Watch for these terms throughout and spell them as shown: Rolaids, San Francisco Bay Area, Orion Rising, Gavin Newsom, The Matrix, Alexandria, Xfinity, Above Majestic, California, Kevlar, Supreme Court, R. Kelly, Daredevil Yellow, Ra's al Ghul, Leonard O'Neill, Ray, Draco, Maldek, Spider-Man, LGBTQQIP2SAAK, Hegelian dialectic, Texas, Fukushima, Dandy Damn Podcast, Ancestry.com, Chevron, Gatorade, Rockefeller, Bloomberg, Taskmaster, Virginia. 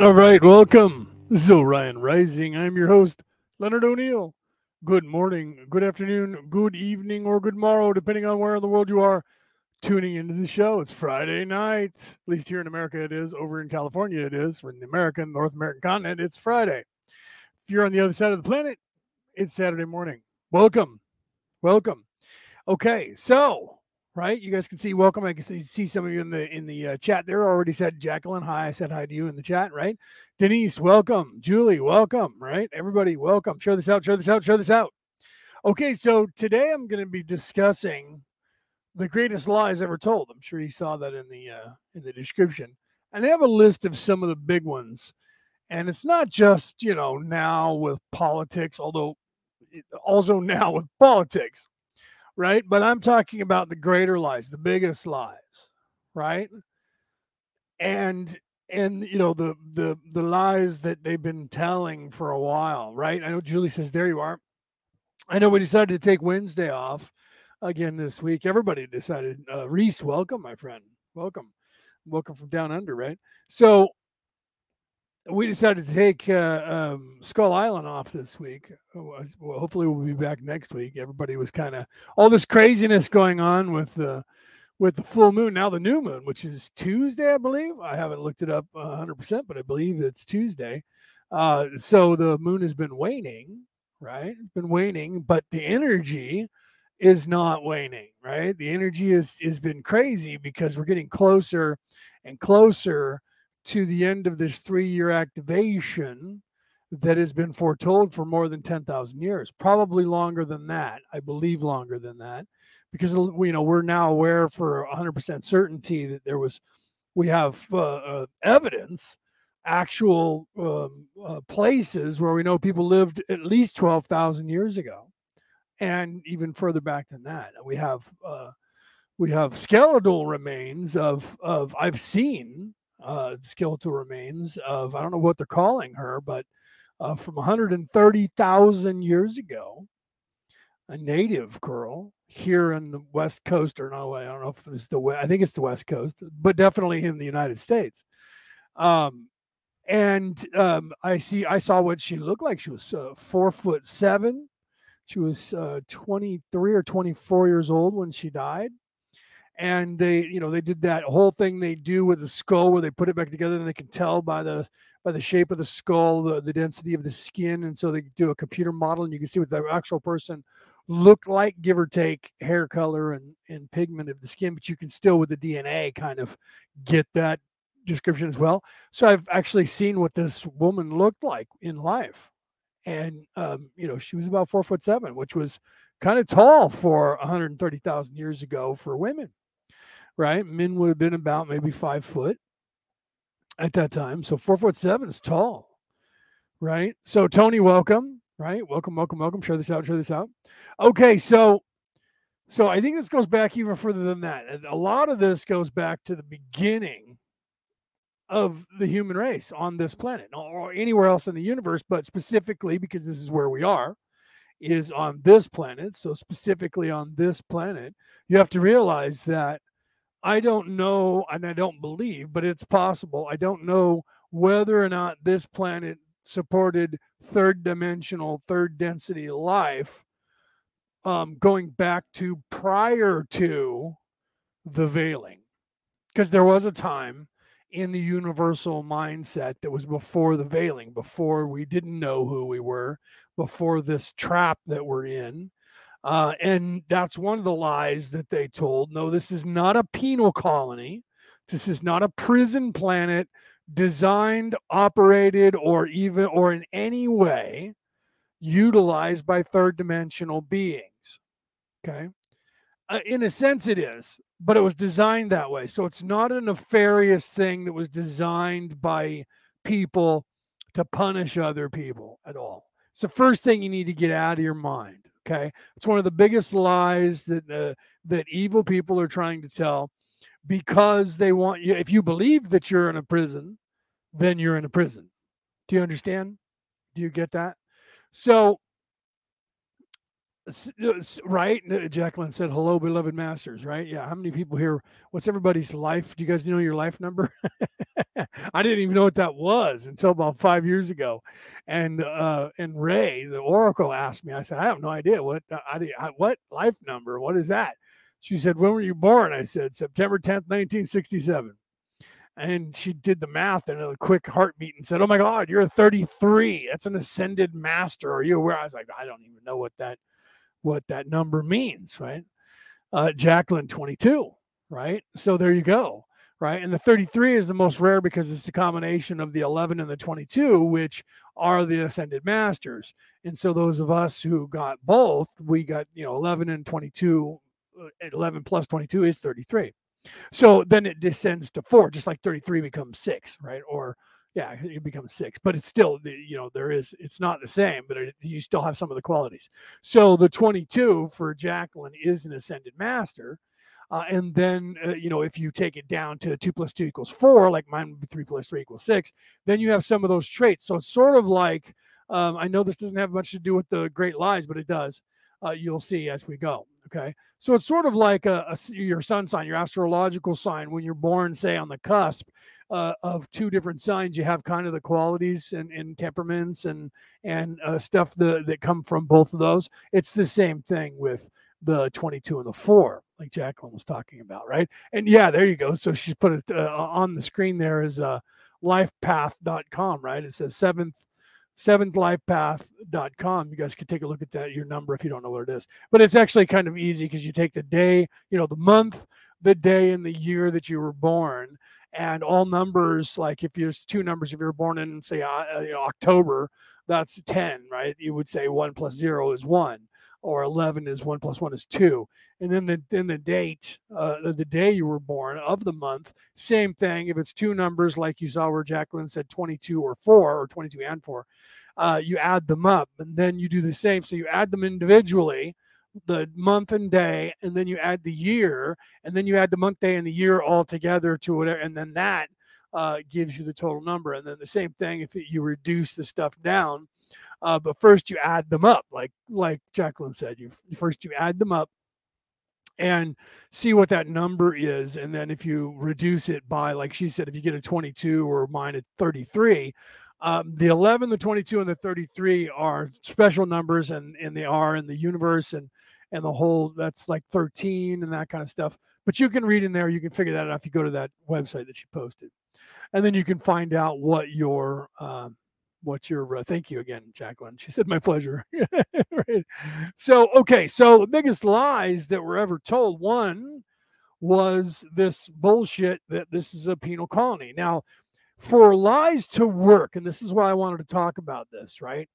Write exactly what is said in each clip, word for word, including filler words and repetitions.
All right, welcome. This is Orion Rising. I'm your host, Leonard O'Neill. Good morning, good afternoon, good evening, or good morrow, depending on where in the world you are tuning into the show. It's Friday night. At least here in America it is. Over in California it is. We're in the American, North American continent. It's Friday. If you're on the other side of the planet, it's Saturday morning. Welcome. Welcome. Okay, so... right, you guys can see. Welcome. I can see some of you in the in the uh, chat. There already said Jacqueline. Hi, I said hi to you in the chat. Right, Denise, welcome. Julie, welcome. Right, everybody, welcome. Share this out. Share this out. Share this out. Okay, so today I'm going to be discussing the greatest lies ever told. I'm sure you saw that in the uh, in the description. And I have a list of some of the big ones, and it's not just you know now with politics, although it, also now with politics. Right. But I'm talking about the greater lies, the biggest lies. Right. And and, you know, the the the lies that they've been telling for a while. Right. I know Julie says, there you are. I know we decided to take Wednesday off again this week. Everybody decided. Uh, Reese, welcome, my friend. Welcome. Welcome from down under. Right. So we decided to take uh, um, Skull Island off this week. Well, hopefully we'll be back next week. Everybody was kind of all this craziness going on with the with the full moon. Now the new moon, which is Tuesday, I believe. I haven't looked it up one hundred percent, but I believe it's Tuesday. Uh, so the moon has been waning, right? It's been waning, but the energy is not waning, right? The energy is has been crazy because we're getting closer and closer to the end of this three-year activation that has been foretold for more than ten thousand years, probably longer than that. I believe longer than that, because you know we're now aware for one hundred percent certainty that there was, we have uh, uh, evidence, actual uh, uh, places where we know people lived at least twelve thousand years ago, and even further back than that. We have uh, we have skeletal remains of of I've seen. Uh, skeletal remains of, I don't know what they're calling her, but uh, from one hundred thirty thousand years ago, a native girl here in the West Coast, or no, I don't know if it's the West, I think it's the West Coast, but definitely in the United States. Um, and um, I see, I saw what she looked like. She was uh, four foot seven. She was uh, twenty-three or twenty-four years old when she died. And they, you know, they did that whole thing they do with the skull where they put it back together and they can tell by the by the shape of the skull, the, the density of the skin. And so they do a computer model and you can see what the actual person looked like, give or take hair color and, and pigment of the skin. But you can still with the D N A kind of get that description as well. So I've actually seen what this woman looked like in life. And, um, you know, she was about four foot seven, which was kind of tall for one hundred thirty thousand years ago for women. Right, men would have been about maybe five foot at that time. So four foot seven is tall, right? So Tony, welcome, right? Welcome, welcome, welcome. Share this out, share this out. Okay, so so I think this goes back even further than that. A lot of this goes back to the beginning of the human race on this planet or anywhere else in the universe, but specifically because this is where we are, is on this planet. So specifically on this planet, you have to realize that I don't know, and I don't believe, but it's possible. I don't know whether or not this planet supported third-dimensional, third-density life um, going back to prior to the veiling. Because there was a time in the universal mindset that was before the veiling, before we didn't know who we were, before this trap that we're in. Uh, and that's one of the lies that they told. No, this is not a penal colony. This is not a prison planet designed, operated, or even, or in any way utilized by third dimensional beings. Okay. Uh, in a sense it is, but it was designed that way. So it's not a nefarious thing that was designed by people to punish other people at all. It's the first thing you need to get out of your mind. Okay, it's one of the biggest lies that uh, that evil people are trying to tell, because they want you. If you believe that you're in a prison, then you're in a prison. Do you understand? Do you get that? So Right? Jacqueline said, hello, beloved masters, right? Yeah. How many people here? What's everybody's life? Do you guys know your life number? I didn't even know what that was until about five years ago. And uh, and Ray, the Oracle, asked me, I said, I have no idea. What I, I, what life number? What is that? She said, when were you born? I said, September tenth, nineteen sixty-seven. And she did the math in a quick heartbeat and said, oh my God, you're a thirty-three. That's an ascended master. Are you aware? I was like, I don't even know what that what that number means, right? Uh, Jacqueline, twenty-two, right? So there you go, right? And the thirty-three is the most rare because it's the combination of the eleven and the twenty-two, which are the ascended masters. And so those of us who got both, we got, you know, eleven and twenty-two, eleven plus twenty-two is thirty-three. So then it descends to four, just like thirty-three becomes six, right? Or yeah, it becomes six, but it's still, you know, there is, it's not the same, but it, you still have some of the qualities. So the twenty-two for Jacqueline is an ascended master. Uh, and then, uh, you know, if you take it down to two plus two equals four, like mine would be three plus three equals six, then you have some of those traits. So it's sort of like, um, I know this doesn't have much to do with the great lies, but it does. Uh, you'll see as we go. Okay. So it's sort of like a, a, your sun sign, your astrological sign. When you're born, say, on the cusp uh, of two different signs, you have kind of the qualities and, and temperaments and and uh, stuff the, that come from both of those. It's the same thing with the twenty-two and the four, like Jacqueline was talking about, right? And yeah, there you go. So she's put it uh, on the screen there is uh, life path dot com, right? It says seventh. seventh life path dot com. You guys can take a look at that, your number, if you don't know what it is. But it's actually kind of easy because you take the day, you know, the month, the day, and the year that you were born. And all numbers, like if there's two numbers, if you're born in, say, uh, you know, October, that's ten, right? You would say one plus zero is one, or eleven is one plus one is two. And then the, then the date, uh, the day you were born of the month, same thing. If it's two numbers, like you saw where Jacqueline said twenty-two or four, or twenty-two and four, uh, you add them up and then you do the same. So you add them individually, the month and day, and then you add the year, and then you add the month, day, and the year all together to whatever. And then that uh, gives you the total number. And then the same thing if you reduce the stuff down. Uh, but first you add them up, like like Jacqueline said, you first you add them up and see what that number is. And then if you reduce it by, like she said, if you get a twenty-two or mine at thirty-three, um, the eleven, the twenty-two, and the thirty-three are special numbers, and, and they are in the universe and, and the whole, that's like thirteen and that kind of stuff. But you can read in there, you can figure that out if you go to that website that she posted. And then you can find out what your... Um, What's your uh, thank you again, Jacqueline? She said, my pleasure. Right. So, okay. So the biggest lies that were ever told, one was this bullshit that this is a penal colony. Now, for lies to work, and this is why I wanted to talk about this, right?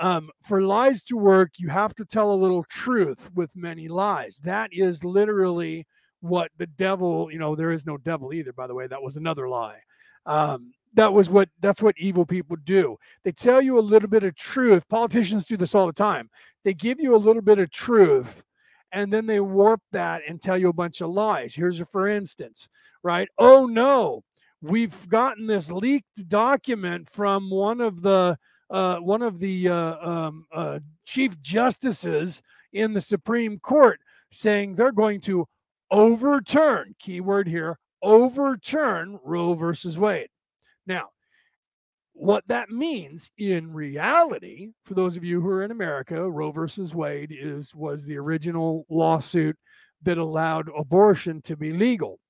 Um, for lies to work, you have to tell a little truth with many lies. That is literally what the devil, you know, there is no devil either, by the way. That was another lie. Um, That was what, that's what evil people do. They tell you a little bit of truth. Politicians do this all the time. They give you a little bit of truth and then they warp that and tell you a bunch of lies. Here's a, for instance, right? Oh no, we've gotten this leaked document from one of the, uh, one of the uh, um, uh, chief justices in the Supreme Court saying they're going to overturn, keyword here, overturn Roe versus Wade. Now, what that means in reality, for those of you who are in America, Roe versus Wade is was the original lawsuit that allowed abortion to be legal.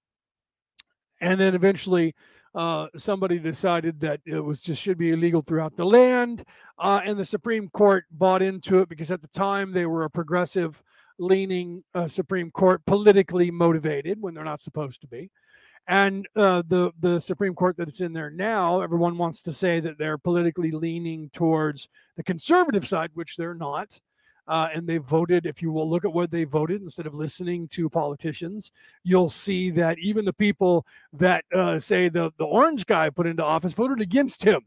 And then eventually uh, somebody decided that it was just should be illegal throughout the land. Uh, and the Supreme Court bought into it because at the time they were a progressive leaning uh, Supreme Court, politically motivated when they're not supposed to be. And uh, the, the Supreme Court that it's in there now, everyone wants to say that they're politically leaning towards the conservative side, which they're not. Uh, and they voted, if you will look at what they voted instead of listening to politicians, you'll see that even the people that uh, say the, the orange guy put into office voted against him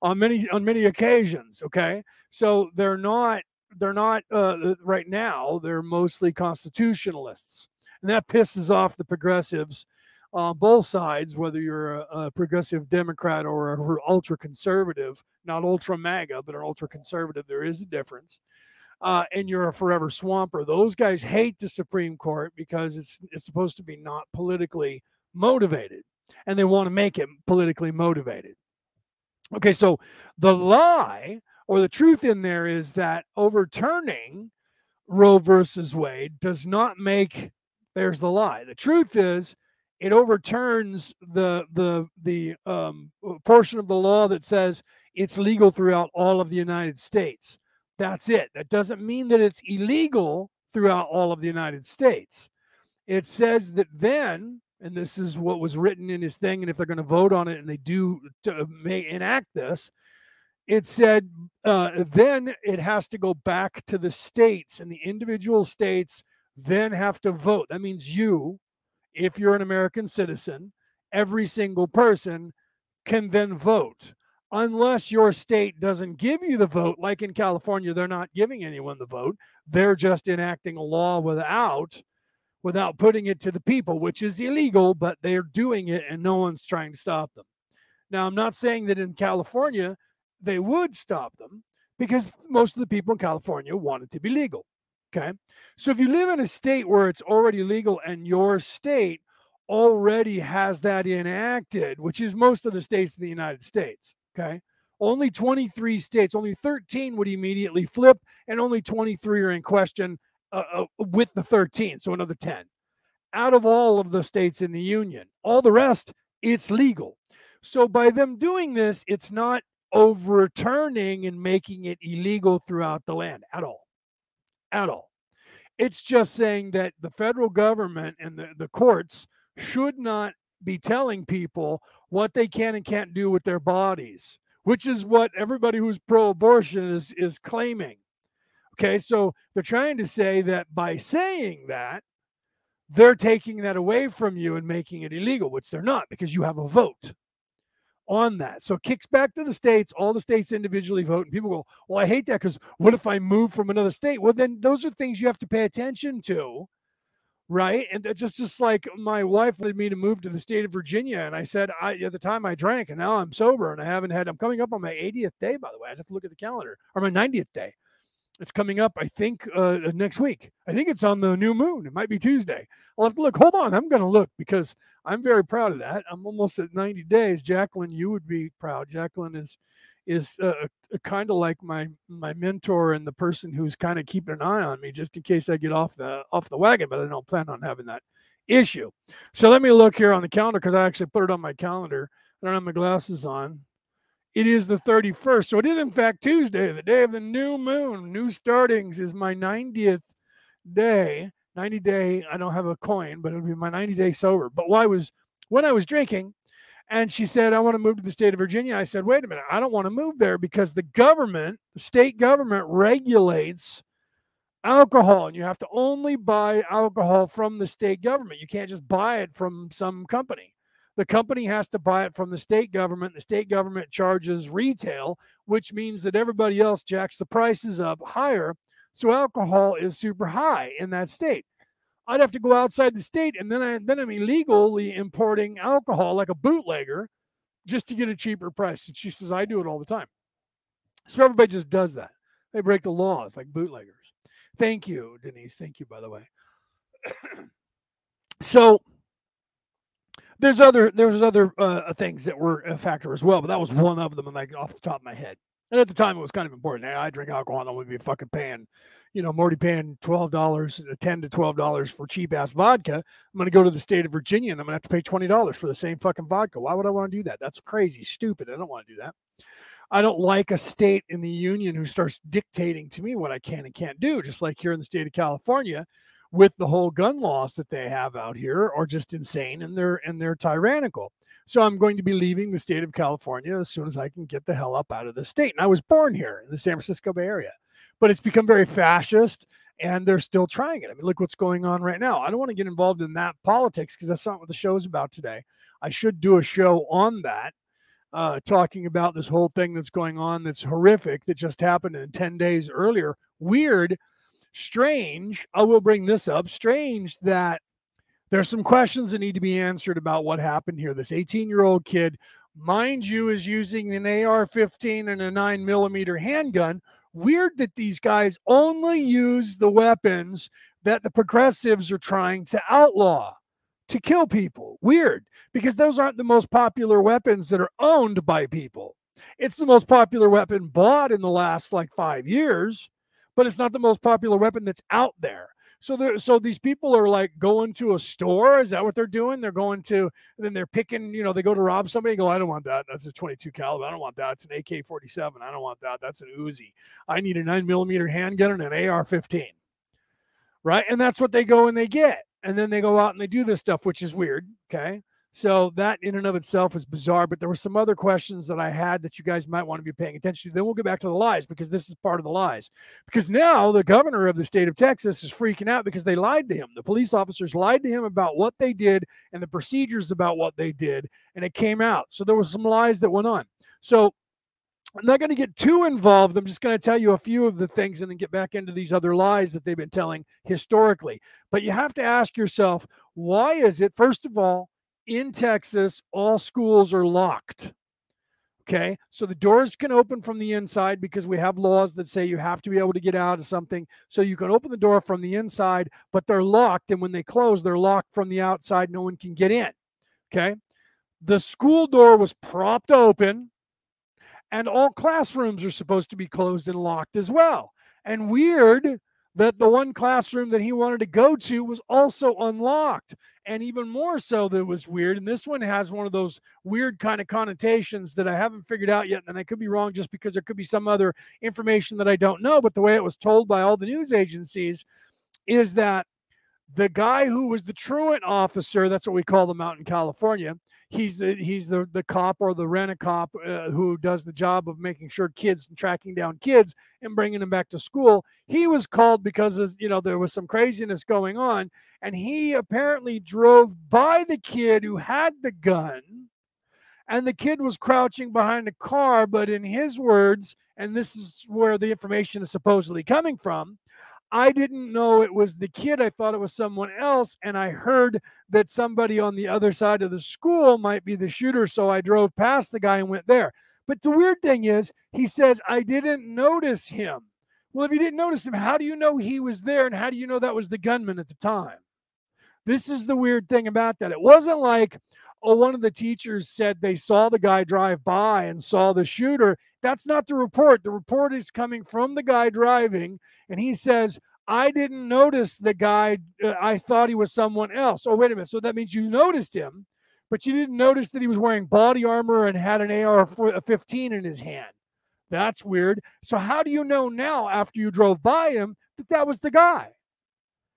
on many on many occasions. OK, so they're not they're not uh, right now. They're mostly constitutionalists. And that pisses off the progressives on both sides, whether you're a, a progressive Democrat or an ultra-conservative, not ultra-MAGA, but an ultra-conservative, there is a difference. uh, and you're a forever swamper. Those guys hate the Supreme Court because it's it's supposed to be not politically motivated, and they want to make it politically motivated. Okay, so the lie or the truth in there is that overturning Roe versus Wade does not make, there's the lie. The truth is it overturns the the the um, portion of the law that says it's legal throughout all of the United States. That's it. That doesn't mean that it's illegal throughout all of the United States. It says that then, and this is what was written in his thing, and if they're going to vote on it and they do to may enact this, it said uh, then it has to go back to the states, and the individual states then have to vote. That means you, if you're an American citizen, every single person can then vote, unless your state doesn't give you the vote. Like in California, they're not giving anyone the vote. They're just enacting a law without, without putting it to the people, which is illegal, but they're doing it and no one's trying to stop them. Now, I'm not saying that in California they would stop them, because most of the people in California want it to be legal. Okay, so if you live in a state where it's already legal and your state already has that enacted, which is most of the states in the United States, okay, only twenty-three states, only thirteen would immediately flip, and only twenty-three are in question uh, uh, with the thirteen, so another ten. Out of all of the states in the union, all the rest, it's legal. So by them doing this, it's not overturning and making it illegal throughout the land at all. At all. It's just saying that the federal government and the, the courts should not be telling people what they can and can't do with their bodies, which is what everybody who's pro-abortion is, is claiming. Okay, so they're trying to say that by saying that, they're taking that away from you and making it illegal, which they're not, because you have a vote on that. So it kicks back to the states. All the states individually vote, and people go, well, I hate that because what if I move from another state? Well, then those are things you have to pay attention to, right? And just just like my wife wanted me to move to the state of Virginia, and I said, I at the time I drank, and now I'm sober, and I haven't had, I'm coming up on my eightieth day, by the way. I'd have to look at the calendar, or my ninetieth day. It's coming up, I think, uh, next week. I think it's on the new moon. It might be Tuesday. I'll have to look. Hold on. I'm going to look, because I'm very proud of that. I'm almost at ninety days. Jacqueline, you would be proud. Jacqueline is is uh, kind of like my my mentor and the person who's kind of keeping an eye on me just in case I get off the off the wagon, but I don't plan on having that issue. So let me look here on the calendar, because I actually put it on my calendar. I don't have my glasses on. It is the thirty-first, so it is in fact Tuesday, the day of the new moon. New startings is my ninetieth day, ninety day. I don't have a coin, but it'll be my ninety day sober. But why was when I was drinking, and she said, I want to move to the state of Virginia. I said, wait a minute, I don't want to move there, because the government, the state government, regulates alcohol, and you have to only buy alcohol from the state government. You can't just buy it from some company. The company has to buy it from the state government. The state government charges retail, which means that everybody else jacks the prices up higher. So alcohol is super high in that state. I'd have to go outside the state, and then, I, then I'm illegally importing alcohol like a bootlegger just to get a cheaper price. And she says, I do it all the time. So everybody just does that. They break the laws like bootleggers. Thank you, Denise. Thank you, by the way. So... There's other there's other uh, things that were a factor as well, but that was one of them, and like off the top of my head. And at the time, it was kind of important. Hey, I drink alcohol, and I wouldn't be fucking paying, you know, I'm already paying twelve dollars, ten to twelve dollars for cheap ass vodka. I'm going to go to the state of Virginia, and I'm going to have to pay twenty dollars for the same fucking vodka. Why would I want to do that? That's crazy, stupid. I don't want to do that. I don't like a state in the union who starts dictating to me what I can and can't do. Just like here in the state of California, with the whole gun laws that they have out here are just insane, and they're and they're tyrannical. So I'm going to be leaving the state of California as soon as I can get the hell up out of the state. And I was born here in the San Francisco Bay Area, but it's become very fascist, and they're still trying it. I mean, look what's going on right now. I don't want to get involved in that politics, because that's not what the show's about today. I should do a show on that, uh, talking about this whole thing that's going on that's horrific, that just happened in ten days earlier. Weird. Strange, I will bring this up, strange that there's some questions that need to be answered about what happened here. This eighteen-year-old kid, mind you, is using an A R fifteen and a nine millimeter handgun, Weird that these guys only use the weapons that the progressives are trying to outlaw to kill people. Weird, because those aren't the most popular weapons that are owned by people. It's the most popular weapon bought in the last like five years, but it's not the most popular weapon that's out there. So there, so these people are like going to a store. Is that what they're doing? They're going to, then they're picking, you know, they go to rob somebody and go, I don't want that. That's a twenty-two caliber. I don't want that. It's an A K forty-seven. I don't want that. That's an Uzi. I need a nine millimeter handgun and an A R fifteen. Right. And that's what they go and they get. And then they go out and they do this stuff, which is weird. Okay. So that in and of itself is bizarre, but there were some other questions that I had that you guys might want to be paying attention to. Then we'll get back to the lies, because this is part of the lies. Because now the governor of the state of Texas is freaking out because they lied to him. The police officers lied to him about what they did and the procedures about what they did, and it came out. So there were some lies that went on. So I'm not going to get too involved. I'm just going to tell you a few of the things and then get back into these other lies that they've been telling historically. But you have to ask yourself, why is it, first of all, in Texas, all schools are locked, okay? So the doors can open from the inside because we have laws that say you have to be able to get out of something. So you can open the door from the inside, but they're locked. And when they close, they're locked from the outside. No one can get in, okay? The school door was propped open, and all classrooms are supposed to be closed and locked as well. And weird that the one classroom that he wanted to go to was also unlocked. And even more so, that was weird. And this one has one of those weird kind of connotations that I haven't figured out yet. And I could be wrong just because there could be some other information that I don't know. But the way it was told by all the news agencies is that the guy who was the truant officer, that's what we call them out in California, he's the, he's the, the cop or the rent-a-cop uh, who does the job of making sure kids, tracking down kids and bringing them back to school. He was called because, of, you know, there was some craziness going on, and he apparently drove by the kid who had the gun, and the kid was crouching behind a car, but in his words, and this is where the information is supposedly coming from, I didn't know it was the kid. I thought it was someone else. And I heard that somebody on the other side of the school might be the shooter. So I drove past the guy and went there. But the weird thing is, he says, I didn't notice him. Well, if you didn't notice him, how do you know he was there? And how do you know that was the gunman at the time? This is the weird thing about that. It wasn't like, oh, one of the teachers said they saw the guy drive by and saw the shooter. That's not the report. The report is coming from the guy driving, and he says, I didn't notice the guy. Uh, I thought he was someone else. Oh, wait a minute. So that means you noticed him, but you didn't notice that he was wearing body armor and had an A R fifteen in his hand. That's weird. So how do you know now, after you drove by him, that that was the guy?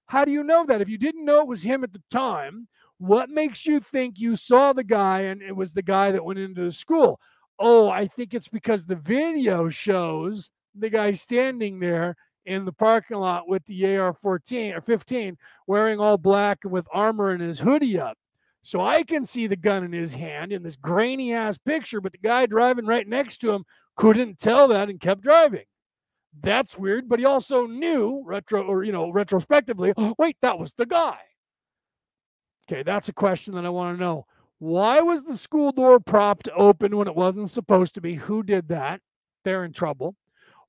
How do you know that? If you didn't know it was him at the time, what makes you think you saw the guy and it was the guy that went into the school? Oh, I think it's because the video shows the guy standing there in the parking lot with the A R fourteen or fifteen, wearing all black and with armor and his hoodie up. So I can see the gun in his hand in this grainy ass picture, but the guy driving right next to him couldn't tell that and kept driving. That's weird, but he also knew retro or, you know, retrospectively, oh, wait, that was the guy. Okay, that's a question that I want to know. Why was the school door propped open when it wasn't supposed to be? Who did that? They're in trouble.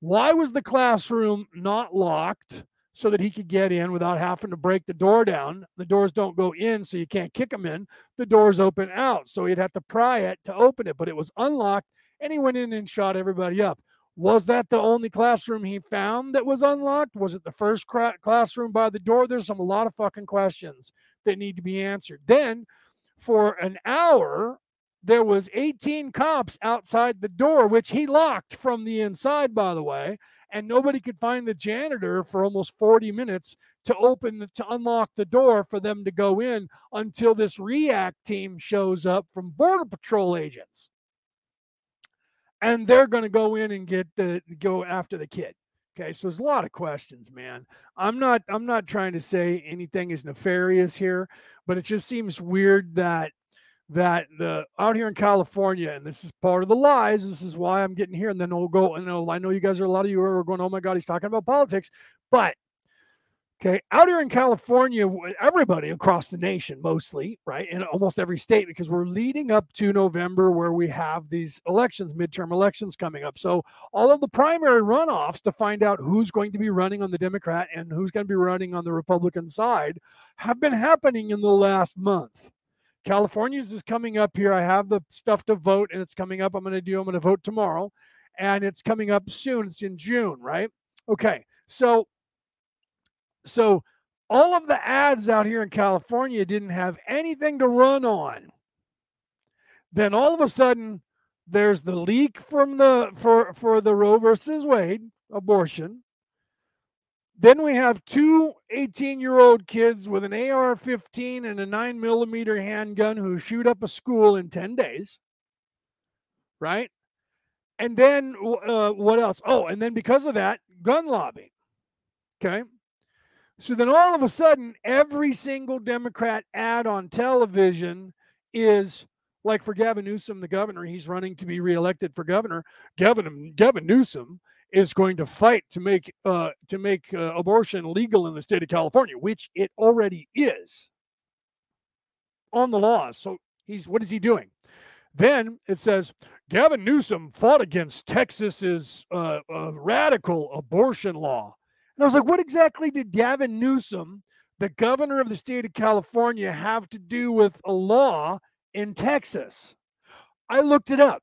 Why was the classroom not locked so that he could get in without having to break the door down? The doors don't go in, so you can't kick them in. The doors open out, so he'd have to pry it to open it, but it was unlocked, and he went in and shot everybody up. Was that the only classroom he found that was unlocked? Was it the first cra- classroom by the door? There's some a lot of fucking questions that need to be answered. Then, for an hour, there was eighteen cops outside the door, which he locked from the inside, by the way, and nobody could find the janitor for almost forty minutes to open, the, to unlock the door for them to go in until this REACT team shows up from Border Patrol agents. And they're going to go in and get the go after the kid. Okay, so there's a lot of questions, man. I'm not I'm not trying to say anything is nefarious here, but it just seems weird that that the out here in California, and this is part of the lies. This is why I'm getting here, and then we'll go. And I know you guys are a lot of you are going, oh my God, he's talking about politics, but Okay, out here in California, everybody across the nation, mostly, right, in almost every state, because we're leading up to November where we have these elections, midterm elections coming up. So all of the primary runoffs to find out who's going to be running on the Democrat and who's going to be running on the Republican side have been happening in the last month. California's is coming up here. I have the stuff to vote, and it's coming up. I'm going to do, I'm going to vote tomorrow, and it's coming up soon. It's in June, right? Okay, so... So all of the ads out here in California didn't have anything to run on. Then all of a sudden, there's the leak from the for, for the Roe versus Wade abortion. Then we have two eighteen-year-old kids with an A R fifteen and a nine millimeter handgun who shoot up a school in ten days, right? And then uh, what else? Oh, and then because of that, gun lobby, okay? So then all of a sudden, every single Democrat ad on television is, like for Gavin Newsom, the governor, he's running to be reelected for governor. Gavin, Gavin Newsom is going to fight to make uh, to make uh, abortion legal in the state of California, which it already is on the laws. So he's what is he doing? Then it says, Gavin Newsom fought against Texas's uh, uh, radical abortion law. And I was like, what exactly did Gavin Newsom, the governor of the state of California, have to do with a law in Texas? I looked it up.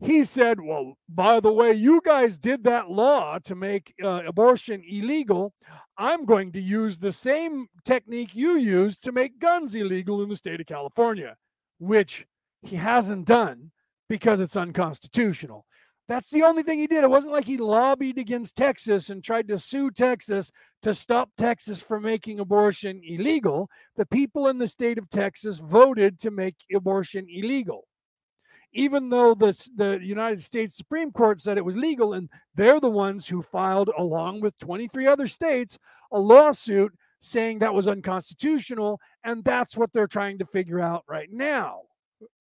He said, well, by the way, you guys did that law to make uh, abortion illegal. I'm going to use the same technique you used to make guns illegal in the state of California, which he hasn't done because it's unconstitutional. That's the only thing he did. It wasn't like he lobbied against Texas and tried to sue Texas to stop Texas from making abortion illegal. The people in the state of Texas voted to make abortion illegal, even though the, the United States Supreme Court said it was legal. And they're the ones who filed, along with twenty-three other states, a lawsuit saying that was unconstitutional. And that's what they're trying to figure out right now.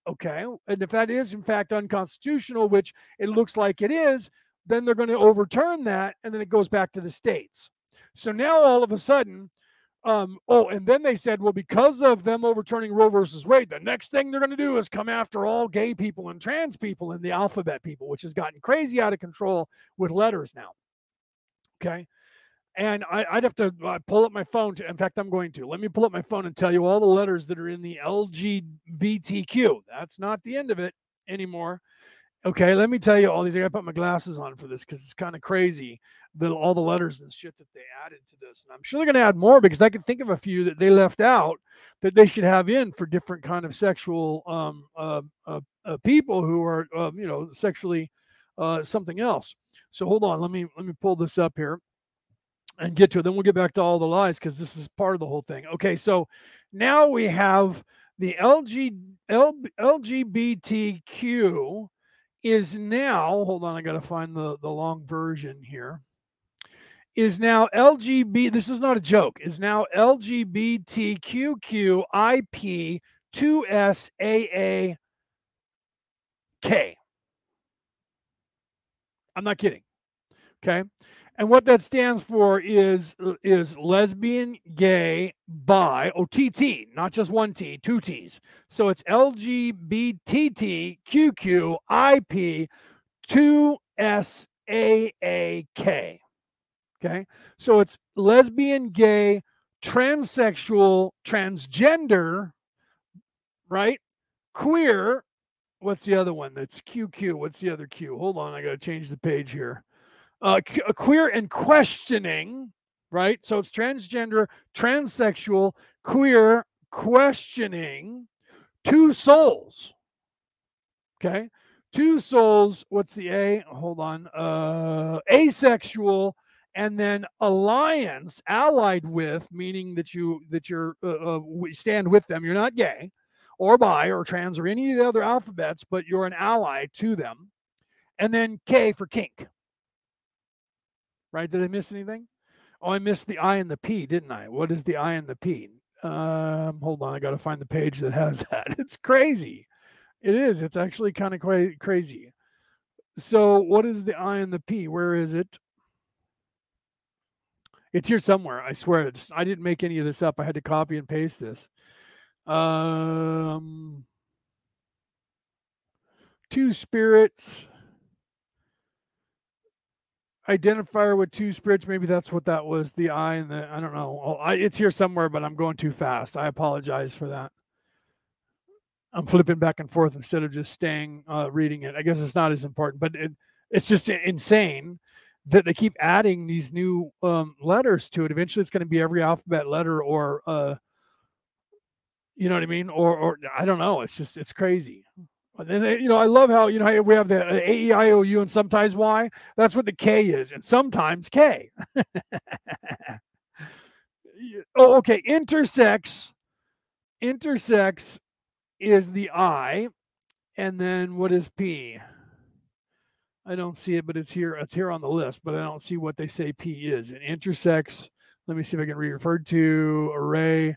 Okay, and if that is, in fact, unconstitutional, which it looks like it is, then they're going to overturn that, and then it goes back to the states. So now all of a sudden, um, oh, and then they said, well, because of them overturning Roe versus Wade, the next thing they're going to do is come after all gay people and trans people and the alphabet people, which has gotten crazy out of control with letters now. Okay. And I, I'd have to uh, pull up my phone. To, in fact, I'm going to. Let me pull up my phone and tell you all the letters that are in the L G B T Q. That's not the end of it anymore. Okay, let me tell you all these. I got to put my glasses on for this because it's kind of crazy, that all the letters and shit that they added to this. And I'm sure they're going to add more because I can think of a few that they left out that they should have in for different kind of sexual um, uh, uh, uh, people who are, uh, you know, sexually uh, something else. So hold on. Let me let me pull this up here and get to it. Then we'll get back to all the lies because this is part of the whole thing. Okay, so now we have the L G B T Q is now, hold on, I got to find the, the long version here, is now L G B, this is not a joke, is now L G B T Q Q I P two S A A K. I'm not kidding, okay? And what that stands for is, is lesbian, gay, bi, or T T, not just one T, two Ts. So it's L G B T Q Q I P two S A A K. Okay? So it's lesbian, gay, transsexual, transgender, right? Queer. What's the other one? That's Q Q. What's the other Q? Hold on. I got to change the page here. Uh, queer and questioning, right? So it's transgender, transsexual, queer, questioning, two souls. Okay, two souls. What's the A? Hold on. Uh, asexual, and then alliance, allied with, meaning that you that you're uh, uh, stand with them. You're not gay, or bi, or trans, or any of the other alphabets, but you're an ally to them. And then K for kink. Right? Did I miss anything? Oh, I missed the I and the P, didn't I? What is the I and the P? Um, hold on. I got to find the page that has that. It's crazy. It is. It's actually kind of qu- crazy. So what is the I and the P? Where is it? It's here somewhere. I swear. It's, I didn't make any of this up. I had to copy and paste this. Um, two spirits. Identifier with two spirits. Maybe that's what that was. The eye and the, I don't know. I, it's here somewhere, but I'm going too fast. I apologize for that. I'm flipping back and forth instead of just staying, uh, reading it. I guess it's not as important, but it, it's just insane that they keep adding these new um, letters to it. Eventually it's going to be every alphabet letter or, uh, you know what I mean? Or, or I don't know. It's just, it's crazy. And then, they, you know, I love how, you know, we have the A, E, I, O, U, and sometimes Y. That's what the K is. And sometimes K. Oh, okay. Intersex. Intersex is the I. And then what is P? I don't see it, but it's here. It's here on the list, but I don't see what they say P is. And intersex, let me see if I can be referred to. Array,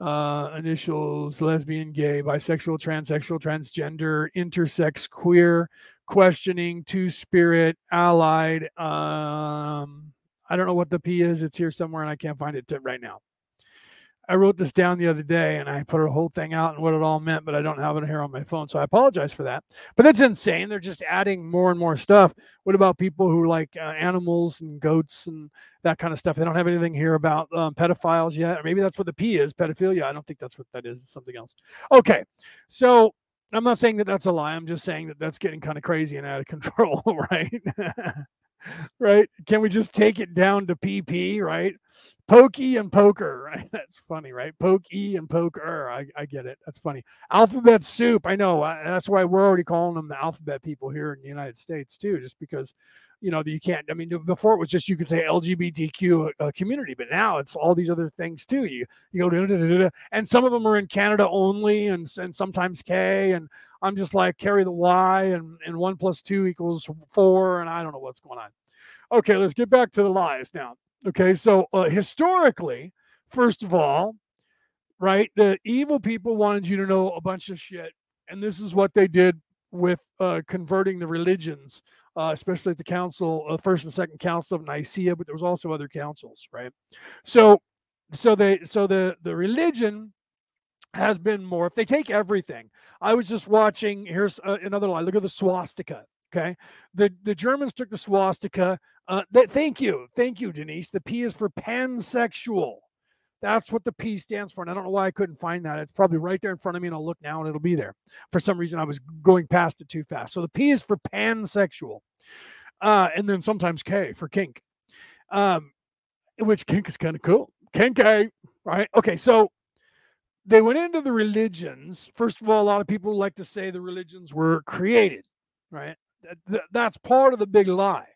uh, initials, lesbian, gay, bisexual, transsexual, transgender, intersex, queer, questioning, two-spirit, allied. Um, I don't know what the P is. It's here somewhere, and I can't find it right now. I wrote this down the other day, and I put a whole thing out and what it all meant, but I don't have it here on my phone, so I apologize for that. But that's insane. They're just adding more and more stuff. What about people who like uh, animals and goats and that kind of stuff? They don't have anything here about um, pedophiles yet, or maybe that's what the P is, pedophilia. I don't think that's what that is. It's something else. Okay, so I'm not saying that that's a lie. I'm just saying that that's getting kind of crazy and out of control, right? Right? Can we just take it down to P P, right? Pokey and poker, right? That's funny, right? Pokey and poker. I, I get it. That's funny. Alphabet soup. I know. I, that's why we're already calling them the alphabet people here in the United States, too, just because, you know, you can't. I mean, before it was just you could say L G B T Q uh, community, but now it's all these other things, too. You you go, da, da, da, da, and some of them are in Canada only, and, and sometimes K. And I'm just like, carry the Y, and, and one plus two equals four. And I don't know what's going on. Okay, let's get back to the lies now. Okay, so uh, historically, first of all, right, the evil people wanted you to know a bunch of shit. And this is what they did with uh, converting the religions, uh, especially at the council, uh, first and second council of Nicaea, but there was also other councils, right? So so they so the, the religion has been morphed. They take everything. I was just watching, here's uh, another lie. Look at the swastika. Okay, the the Germans took the swastika. Uh, they, thank you, thank you, Denise. The P is for pansexual. That's what the P stands for, and I don't know why I couldn't find that. It's probably right there in front of me, and I'll look now, and it'll be there. For some reason, I was going past it too fast. So the P is for pansexual, uh, and then sometimes K for kink, um, which kink is kind of cool. Kink, right? Okay, so. They went into the religions. First of all, a lot of people like to say the religions were created, right? That's part of the big lie.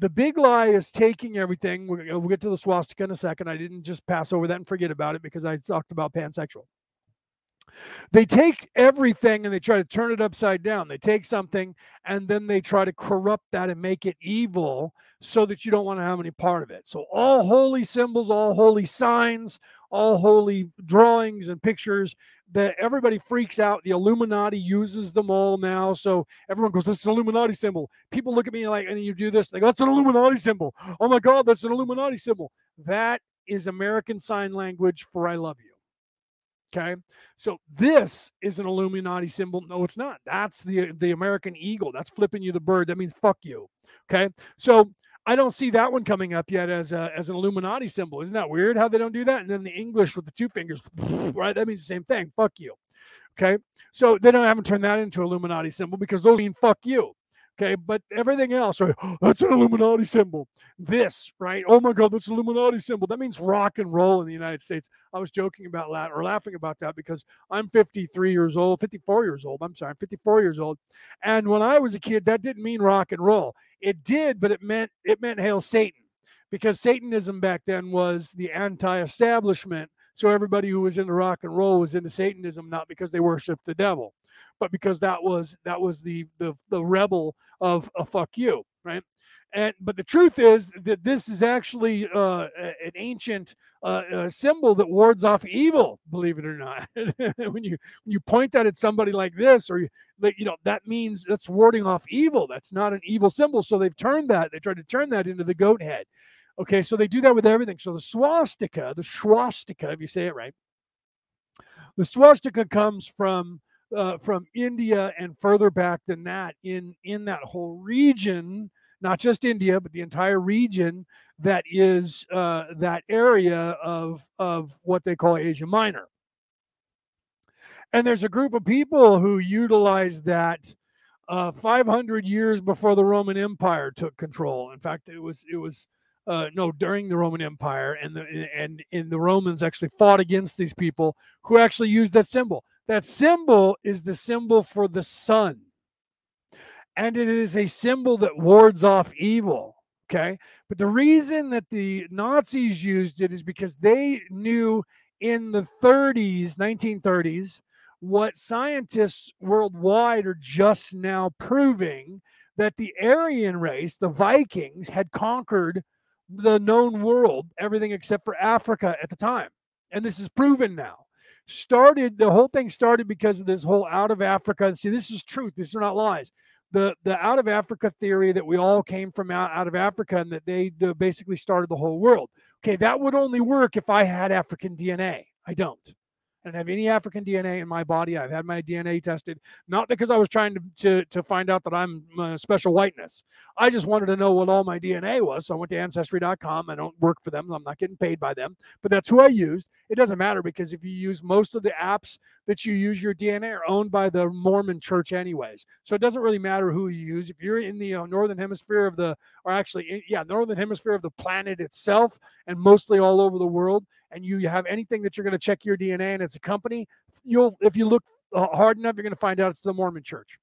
The big lie is taking everything. We'll get to the swastika in a second. I didn't just pass over that and forget about it because I talked about pansexual. They take everything and they try to turn it upside down. They take something and then they try to corrupt that and make it evil so that you don't want to have any part of it. So all holy symbols, all holy signs, all holy drawings and pictures that everybody freaks out. The Illuminati uses them all now. So everyone goes, that's an Illuminati symbol. People look at me like, and you do this. They go, that's an Illuminati symbol. Oh my God, that's an Illuminati symbol. That is American Sign Language for I love you. Okay, so this is an Illuminati symbol. No, it's not. That's the the American eagle. That's flipping you the bird. That means fuck you. Okay, so I don't see that one coming up yet as a, as an Illuminati symbol. Isn't that weird how they don't do that? And then the English with the two fingers, right? That means the same thing. Fuck you. Okay, so they don't haven't turned that into Illuminati symbol because those mean fuck you. Okay, but everything else, right? Oh, that's an Illuminati symbol. This, right? Oh my God, that's an Illuminati symbol. That means rock and roll in the United States. I was joking about that or laughing about that because I'm fifty-three years old, fifty-four years old. I'm sorry, I'm fifty-four years old. And when I was a kid, that didn't mean rock and roll. It did, but it meant it meant hail Satan because Satanism back then was the anti-establishment. So everybody who was into rock and roll was into Satanism, not because they worshiped the devil, but because that was that was the the, the rebel of a fuck you, right? And but the truth is that this is actually uh, an ancient uh, uh, symbol that wards off evil. Believe it or not, when you when you point that at somebody like this, or you, you know, that means that's warding off evil. That's not an evil symbol. So they've turned that. They tried to turn that into the goat head. Okay, so they do that with everything. So the swastika, the swastika, if you say it right, the swastika comes from uh, from India and further back than that in, in that whole region, not just India, but the entire region that is uh, that area of, of what they call Asia Minor. And there's a group of people who utilize that uh, five hundred years before the Roman Empire took control. In fact, it was it was. Uh, no, during the Roman Empire, and the and in the Romans actually fought against these people who actually used that symbol. That symbol is the symbol for the sun, and it is a symbol that wards off evil. Okay, but the reason that the Nazis used it is because they knew in the thirties, nineteen thirties, what scientists worldwide are just now proving, that the Aryan race, the Vikings, had conquered the known world, everything except for Africa at the time. And this is proven now. Started, the whole thing started because of this whole out of Africa. And see, this is truth. These are not lies. The the out of Africa theory that we all came from out, out of Africa and that they uh, basically started the whole world. Okay, that would only work if I had African D N A. I don't. I don't have any African D N A in my body. I've had my D N A tested, not because I was trying to, to, to find out that I'm uh, special whiteness. I just wanted to know what all my D N A was. So I went to Ancestry dot com. I don't work for them. I'm not getting paid by them, but that's who I used. It doesn't matter because if you use most of the apps that you use, your D N A are owned by the Mormon church anyways. So it doesn't really matter who you use. If you're in the uh, northern hemisphere of the, or actually, yeah, northern hemisphere of the planet itself and mostly all over the world, and you have anything that you're going to check your D N A and it's a company, you'll, if you look hard enough, you're going to find out it's the Mormon church.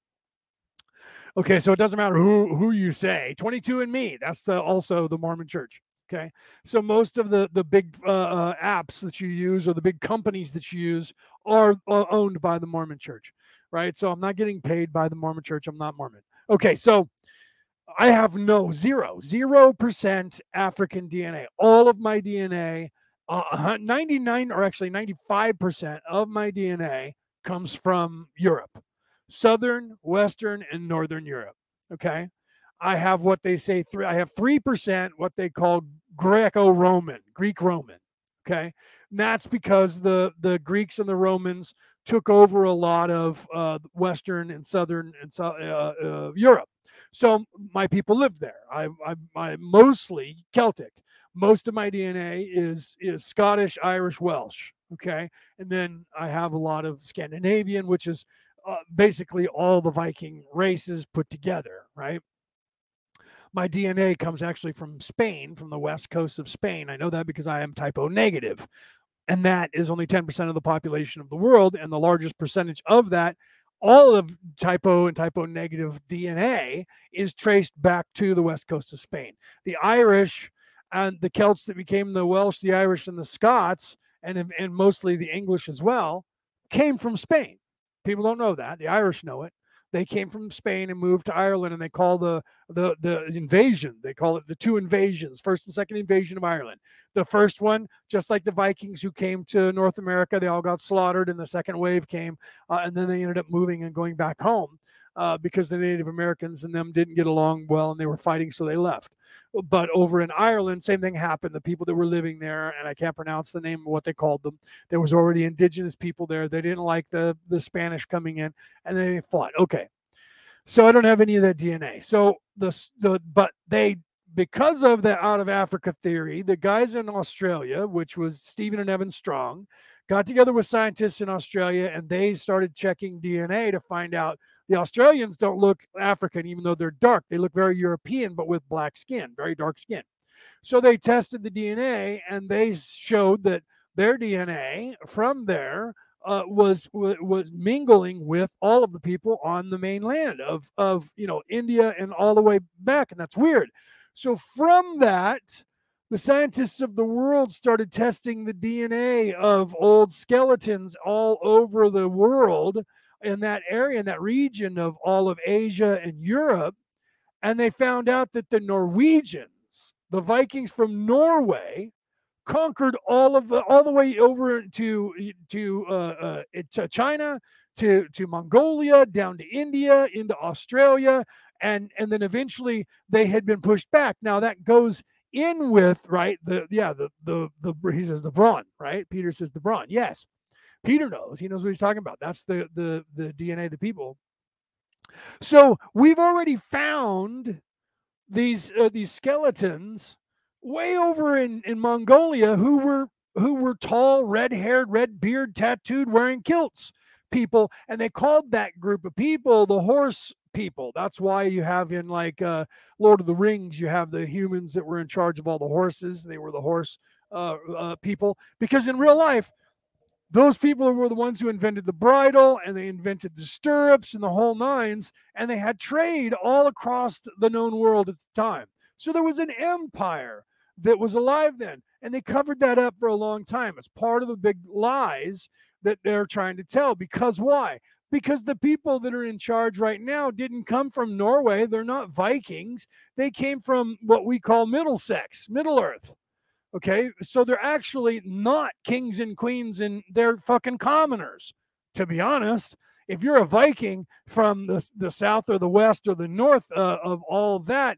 Okay, so it doesn't matter who, who you say. twenty-two and me, that's the, also the Mormon church. Okay, so most of the, the big uh, uh, apps that you use or the big companies that you use are uh, owned by the Mormon church, right? So I'm not getting paid by the Mormon church. I'm not Mormon. Okay, so I have no zero, zero percent African D N A. All of my D N A, Uh, ninety-nine or actually ninety-five percent of my D N A comes from Europe, Southern, Western, and Northern Europe. Okay. I have what they say, three, I have three percent what they call Greco-Roman, Greek Roman. Okay. And that's because the, the Greeks and the Romans took over a lot of uh, Western and Southern and uh, uh, Europe. So my people live there. I, I, I'm mostly Celtic. Most of my D N A is is Scottish, Irish, Welsh, okay? And then I have a lot of Scandinavian, which is uh, basically all the Viking races put together, right? My D N A comes actually from Spain, from the west coast of Spain. I know that because I am type O negative, and that is only ten percent of the population of the world, and the largest percentage of that, all of type O and type O negative D N A is traced back to the west coast of Spain. The Irish and the Celts that became the Welsh, the Irish, and the Scots, and, and mostly the English as well, came from Spain. People don't know that. The Irish know it. They came from Spain and moved to Ireland, and they call the, the, the invasion, they call it the two invasions, first and second invasion of Ireland. The first one, just like the Vikings who came to North America, they all got slaughtered, and the second wave came, uh, and then they ended up moving and going back home. Uh, because the Native Americans and them didn't get along well and they were fighting, so they left. But over in Ireland, same thing happened. The people that were living there, and I can't pronounce the name of what they called them, there was already indigenous people there. They didn't like the, the Spanish coming in, and they fought. Okay, so I don't have any of that D N A. So the the but they, because of the out of Africa theory, the guys in Australia, which was Stephen and Evan Strong, got together with scientists in Australia, and they started checking D N A to find out. The Australians don't look African, even though they're dark. They look very European, but with black skin, very dark skin. So they tested the D N A, and they showed that their D N A from there uh, was was mingling with all of the people on the mainland of of you know India and all the way back, and that's weird. So from that, the scientists of the world started testing the D N A of old skeletons all over the world, in that area, in that region of all of Asia and Europe, and they found out that the Norwegians, the Vikings from Norway, conquered all of the, all the way over to to, uh, uh, to China, to, to Mongolia, down to India, into Australia, and, and then eventually they had been pushed back. Now that goes in with, right? The yeah, the the the he says the brawn, right? Peter says the brawn. Yes, Peter knows. He knows what he's talking about. That's the the the D N A of the people. So we've already found these uh, these skeletons way over in, in Mongolia who were who were tall, red-haired, red beard, tattooed, wearing kilts people, and they called that group of people the horse people. That's why you have in like uh, Lord of the Rings, you have the humans that were in charge of all the horses. They were the horse uh, uh, people, because in real life, those people were the ones who invented the bridle, and they invented the stirrups and the whole nines, and they had trade all across the known world at the time. So there was an empire that was alive then, and they covered that up for a long time. It's part of the big lies that they're trying to tell, because why? Because the people that are in charge right now didn't come from Norway. They're not Vikings. They came from what we call Middlesex, Middle Earth. Okay, so they're actually not kings and queens, and they're fucking commoners, to be honest. If you're a Viking from the, the south or the west or the north uh, of all of that,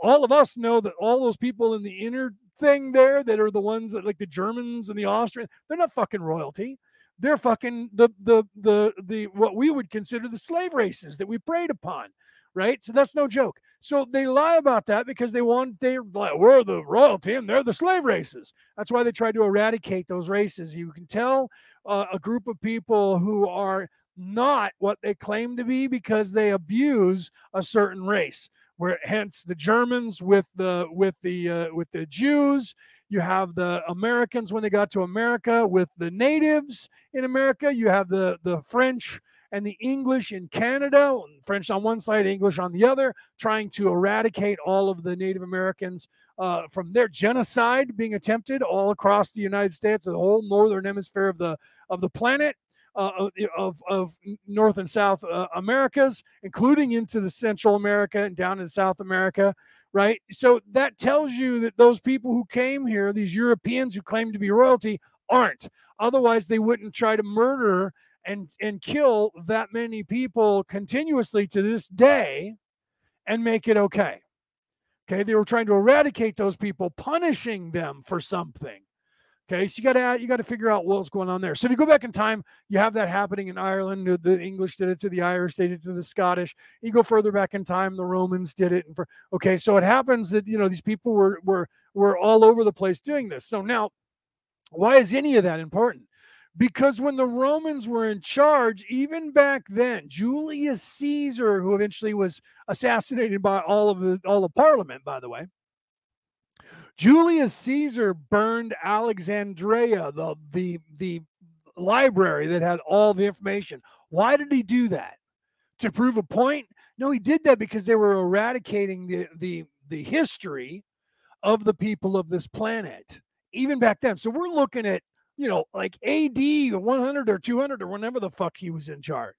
all of us know that all those people in the inner thing there that are the ones that like the Germans and the Austrians, they're not fucking royalty. They're fucking the the the the what we would consider the slave races that we preyed upon, right? So that's no joke. So they lie about that because they want they like, we're the royalty and they're the slave races. That's why they try to eradicate those races. You can tell uh, a group of people who are not what they claim to be because they abuse a certain race. Where hence the Germans with the with the uh, with the Jews. You have the Americans when they got to America with the natives in America. You have the, the French and the English in Canada, French on one side, English on the other, trying to eradicate all of the Native Americans uh, from their genocide being attempted all across the United States, the whole northern hemisphere of the of the planet, uh, of, of North and South uh, Americas, including into the Central America and down in South America. Right. So that tells you that those people who came here, these Europeans who claim to be royalty, aren't. Otherwise, they wouldn't try to murder and, and kill that many people continuously to this day and make it okay. Okay. They were trying to eradicate those people, punishing them for something. Okay. So you got to you got to figure out what's going on there. So if you go back in time, you have that happening in Ireland. The English did it to the Irish. They did it to the Scottish. You go further back in time, the Romans did it. And for, okay. So it happens that, you know, these people were, were, were all over the place doing this. So now, why is any of that important? Because when the Romans were in charge, even back then, Julius Caesar, who eventually was assassinated by all of the, all of Parliament, by the way, Julius Caesar burned Alexandria, the, the, the library that had all the information. Why did he do that? To prove a point? No, he did that because they were eradicating the, the, the history of the people of this planet, even back then. So we're looking at, you know, like A D one hundred or two hundred or whenever the fuck he was in charge,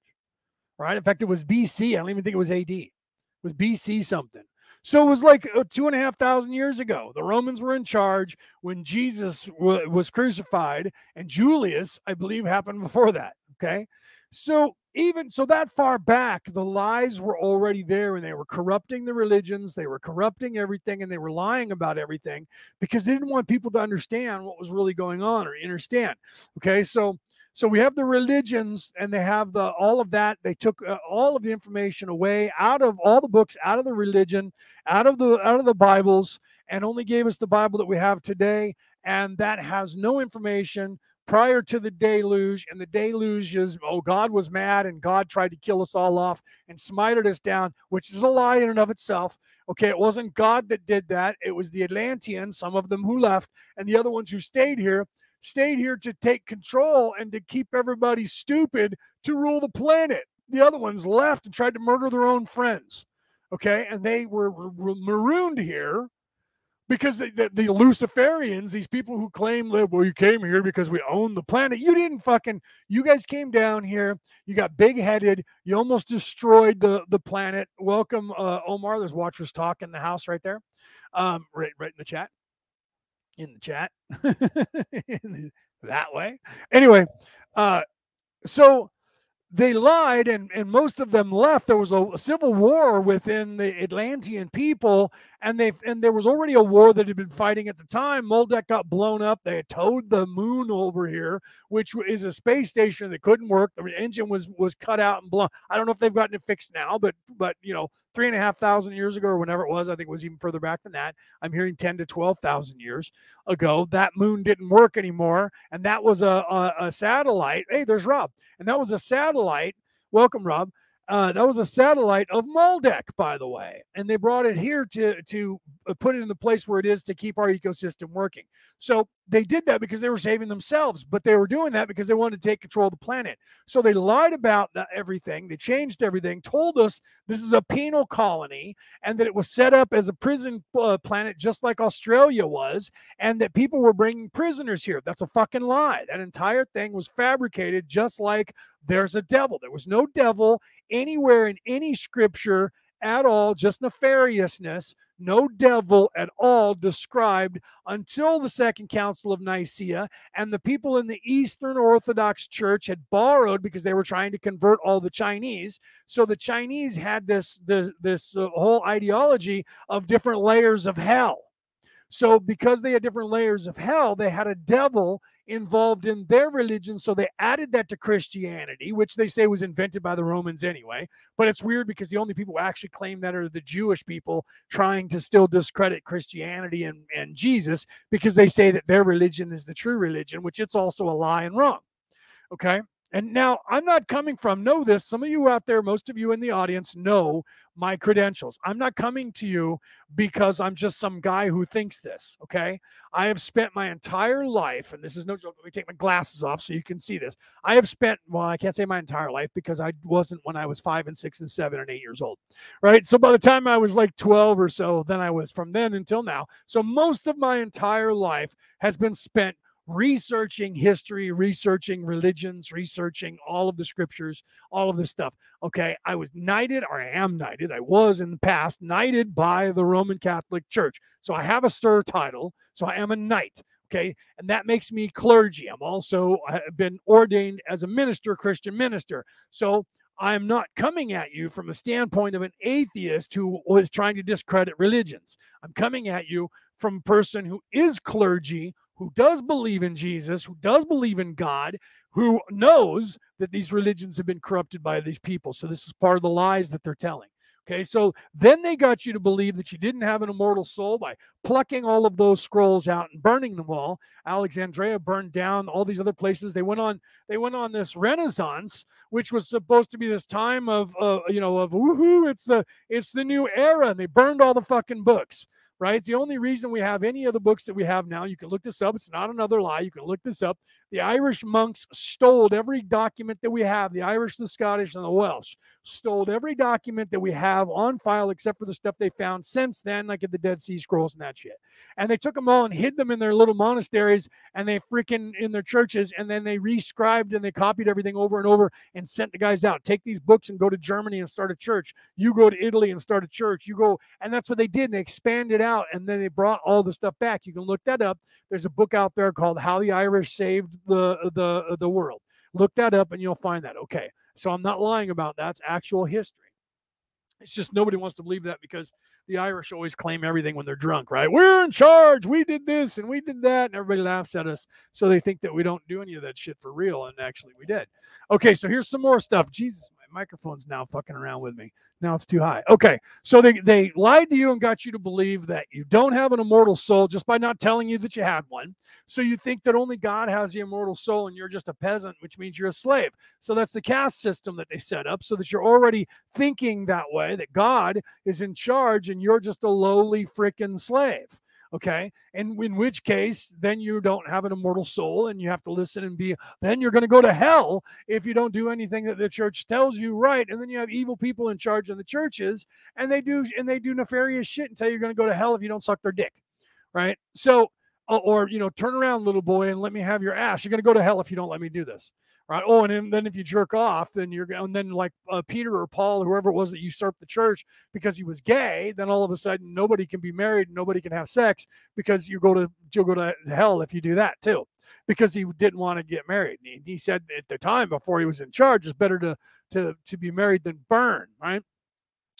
right? In fact, it was B C. I don't even think it was A D. It was B C something. So it was like two and a half thousand years ago. The Romans were in charge when Jesus w- was crucified, and Julius, I believe, happened before that. Okay. So even so that far back, the lies were already there, and they were corrupting the religions. They were corrupting everything, and they were lying about everything because they didn't want people to understand what was really going on or understand. Okay. So So we have the religions, and they have the all of that. They took uh, all of the information away out of all the books, out of the religion, out of the out of the Bibles, and only gave us the Bible that we have today. And that has no information prior to the deluge. And the deluge is, oh, God was mad, and God tried to kill us all off and smited us down, which is a lie in and of itself. Okay, it wasn't God that did that. It was the Atlanteans, some of them who left, and the other ones who stayed here. Stayed here to take control and to keep everybody stupid to rule the planet. The other ones left and tried to murder their own friends. Okay. And they were, were marooned here because the, the, the Luciferians, these people who claim, well, you came here because we own the planet. You didn't fucking, you guys came down here. You got big headed. You almost destroyed the, the planet. Welcome, uh, Omar. There's Watchers Talk in the house right there. Um, right, right in the chat. in the chat in the, that way. Anyway, uh, so they lied, and, and most of them left. There was a, a civil war within the Atlantean people, And they and there was already a war that had been fighting at the time. Maldek got blown up. They had towed the moon over here, which is a space station that couldn't work. The engine was was cut out and blown. I don't know if they've gotten it fixed now, but but you know, three and a half thousand years ago or whenever it was, I think it was even further back than that. I'm hearing ten to twelve thousand years ago. That moon didn't work anymore, and that was a a, a satellite. Hey, there's Rob, and that was a satellite. Welcome, Rob. Uh, that was a satellite of Maldek, by the way, and they brought it here to to put it in the place where it is to keep our ecosystem working. So they did that because they were saving themselves, but they were doing that because they wanted to take control of the planet. So they lied about the, everything. They changed everything, told us this is a penal colony and that it was set up as a prison uh, planet just like Australia was, and that people were bringing prisoners here. That's a fucking lie. That entire thing was fabricated, just like there's a devil. There was no devil anywhere in any scripture at all, just nefariousness. No devil at all described until the Second Council of Nicaea, and the people in the Eastern Orthodox Church had borrowed because they were trying to convert all the Chinese. So the Chinese had this, this, this uh, whole ideology of different layers of hell. So because they had different layers of hell, they had a devil involved in their religion. So they added that to Christianity, which they say was invented by the Romans anyway. But it's weird because the only people who actually claim that are the Jewish people trying to still discredit Christianity and, and Jesus, because they say that their religion is the true religion, which it's also a lie and wrong. Okay. And now I'm not coming from, know this, some of you out there, most of you in the audience know my credentials. I'm not coming to you because I'm just some guy who thinks this, okay? I have spent my entire life, and this is no joke, let me take my glasses off so you can see this. I have spent, well, I can't say my entire life because I wasn't when I was five and six and seven and eight years old, right? So by the time I was like twelve or so, then I was from then until now. So most of my entire life has been spent researching history, researching religions, researching all of the scriptures, all of this stuff. Okay, I was knighted, or I am knighted, I was in the past knighted by the Roman Catholic Church. So I have a stir title, so I am a knight. Okay, and that makes me clergy. I'm also, I've been ordained as a minister, Christian minister. So I'm not coming at you from a standpoint of an atheist who is trying to discredit religions. I'm coming at you from a person who is clergy, who does believe in Jesus, who does believe in God, who knows that these religions have been corrupted by these people. So this is part of the lies that they're telling. Okay, so then they got you to believe that you didn't have an immortal soul by plucking all of those scrolls out and burning them all. Alexandria burned down all these other places. They went on, they went on this Renaissance, which was supposed to be this time of, uh, you know, of woohoo, it's the, it's the new era. And they burned all the fucking books. Right? It's the only reason we have any of the books that we have now. You can look this up. It's not another lie. You can look this up. The Irish monks stole every document that we have. The Irish, the Scottish, and the Welsh stole every document that we have on file, except for the stuff they found since then, like at the Dead Sea Scrolls and that shit. And they took them all and hid them in their little monasteries, and they freaking in their churches, and then they rescribed and they copied everything over and over and sent the guys out. Take these books and go to Germany and start a church. You go to Italy and start a church. You go, and that's what they did. And they expanded out, and then they brought all the stuff back. You can look that up. There's a book out there called How the Irish Saved the the the world. Look that up and you'll find that. Okay, so I'm not lying about that. It's actual history. It's just nobody wants to believe that because the Irish always claim everything when they're drunk, right? We're in charge. We did this and we did that. And everybody laughs at us. So they think that we don't do any of that shit for real. And actually we did. Okay, so here's some more stuff. Jesus, my microphone's now fucking around with me. Now it's too high. Okay, so they, they lied to you and got you to believe that you don't have an immortal soul just by not telling you that you had one. So you think that only God has the immortal soul and you're just a peasant, which means you're a slave. So that's the caste system that they set up so that you're already thinking that way, that God is in charge and you're just a lowly freaking slave. Okay, and in which case, then you don't have an immortal soul and you have to listen and be, then you're going to go to hell if you don't do anything that the church tells you, right? And then you have evil people in charge of the churches, and they do and they do nefarious shit and tell you you're going to go to hell if you don't suck their dick, right? So, or, you know, turn around, little boy, and let me have your ass. You're going to go to hell if you don't let me do this. Right. Oh, and then if you jerk off, then you're and then like uh, Peter or Paul, whoever it was that usurped the church because he was gay. Then all of a sudden, nobody can be married. Nobody can have sex because you go to you'll go to hell if you do that, too, because he didn't want to get married. And he, he said at the time before he was in charge, it's better to to to be married than burn. Right.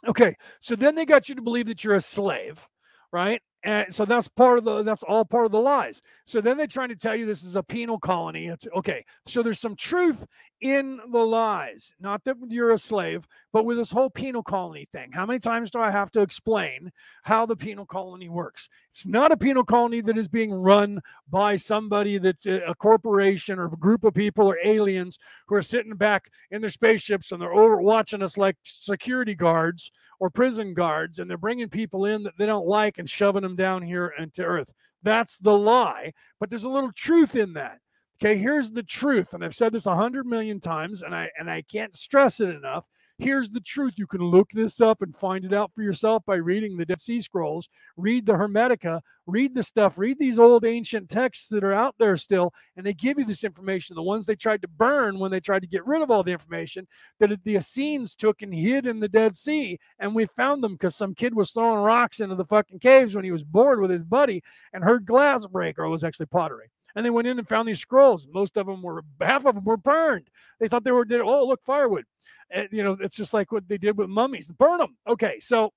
OK, so then they got you to believe that you're a slave. right? And so that's part of the, that's all part of the lies. So then they're trying to tell you this is a penal colony. It's okay. So there's some truth in the lies, not that you're a slave, but with this whole penal colony thing. How many times do I have to explain how the penal colony works? It's not a penal colony that is being run by somebody that's a corporation or a group of people or aliens who are sitting back in their spaceships and they're over watching us like security guards or prison guards, and they're bringing people in that they don't like and shoving them down here and to earth. That's the lie, but there's a little truth in that. Okay, here's the truth, and I've said this a hundred million times, and I and I can't stress it enough. Here's the truth. You can look this up and find it out for yourself by reading the Dead Sea Scrolls, read the Hermetica, read the stuff, read these old ancient texts that are out there still, and they give you this information. The ones they tried to burn when they tried to get rid of all the information that the Essenes took and hid in the Dead Sea, and we found them because some kid was throwing rocks into the fucking caves when he was bored with his buddy and heard glass break, or it was actually pottery. And they went in and found these scrolls. Most of them were, half of them were burned. They thought they were, did, oh, look, firewood. And, you know, it's just like what they did with mummies. Burn them. Okay, so,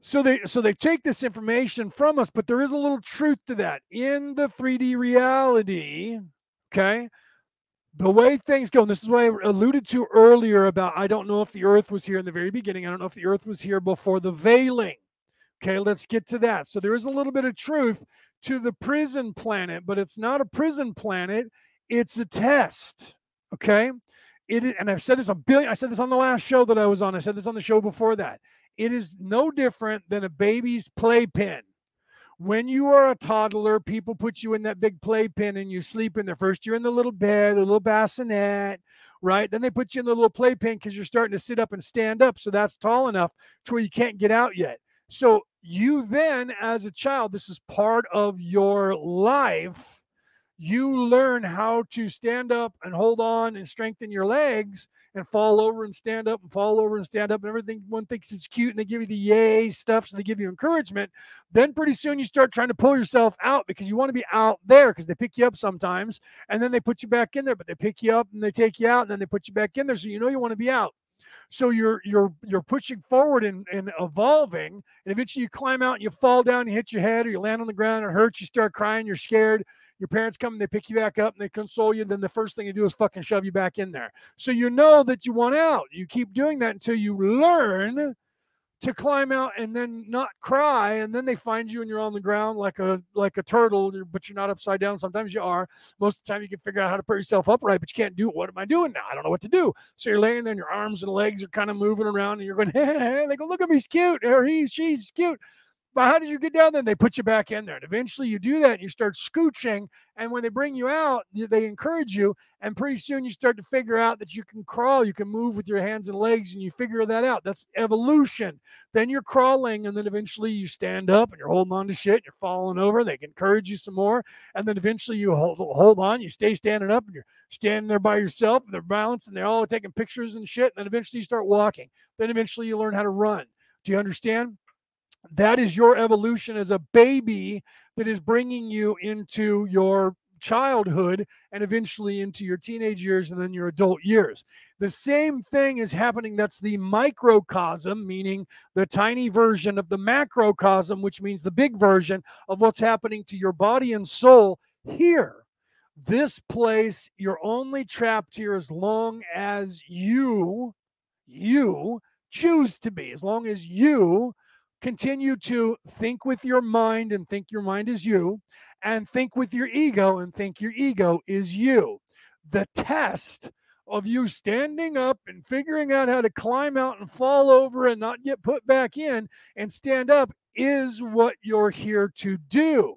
so they, so they take this information from us, but there is a little truth to that. In the three D reality, okay, the way things go, and this is what I alluded to earlier about, I don't know if the earth was here in the very beginning. I don't know if the earth was here before the veiling. Okay, let's get to that. So there is a little bit of truth to the prison planet, but it's not a prison planet. It's a test. Okay. It is, and I've said this a billion, I said this on the last show that I was on. I said this on the show before that. It is no different than a baby's playpen. When you are a toddler, people put you in that big playpen and you sleep in there. First, you're in the little bed, the little bassinet, right? Then they put you in the little playpen because you're starting to sit up and stand up. So that's tall enough to where you can't get out yet. So you then, as a child, this is part of your life. You learn how to stand up and hold on and strengthen your legs and fall over and stand up and fall over and stand up and everything. One thinks it's cute and they give you the yay stuff. So they give you encouragement. Then pretty soon you start trying to pull yourself out because you want to be out there because they pick you up sometimes and then they put you back in there, but they pick you up and they take you out and then they put you back in there. So you know you want to be out. So you're you're you're pushing forward and, and evolving, and eventually you climb out and you fall down, you hit your head, or you land on the ground, it hurts, you start crying, you're scared. Your parents come and they pick you back up and they console you. Then the first thing you do is fucking shove you back in there. So you know that you want out. You keep doing that until you learn to climb out and then not cry. And then they find you and you're on the ground like a like a turtle, but you're not upside down. Sometimes you are. Most of the time you can figure out how to put yourself upright, but you can't do it. What am I doing now? I don't know what to do. So you're laying there and your arms and legs are kind of moving around and you're going, hey, hey. They go, look at me, he's cute. Or he's, she's cute. But how did you get down? Then they put you back in there. And eventually you do that and you start scooching. And when they bring you out, they encourage you. And pretty soon you start to figure out that you can crawl. You can move with your hands and legs and you figure that out. That's evolution. Then you're crawling and then eventually you stand up and you're holding on to shit. You're falling over. They can encourage you some more. And then eventually you hold, hold on. You stay standing up and you're standing there by yourself. And they're balancing. They're all taking pictures and shit. And then eventually you start walking. Then eventually you learn how to run. Do you understand? That is your evolution as a baby that is bringing you into your childhood and eventually into your teenage years and then your adult years. The same thing is happening. That's the microcosm, meaning the tiny version of the macrocosm, which means the big version of what's happening to your body and soul here. This place, you're only trapped here as long as you, you choose to be, as long as you continue to think with your mind and think your mind is you, and think with your ego and think your ego is you. The test of you standing up and figuring out how to climb out and fall over and not get put back in and stand up is what you're here to do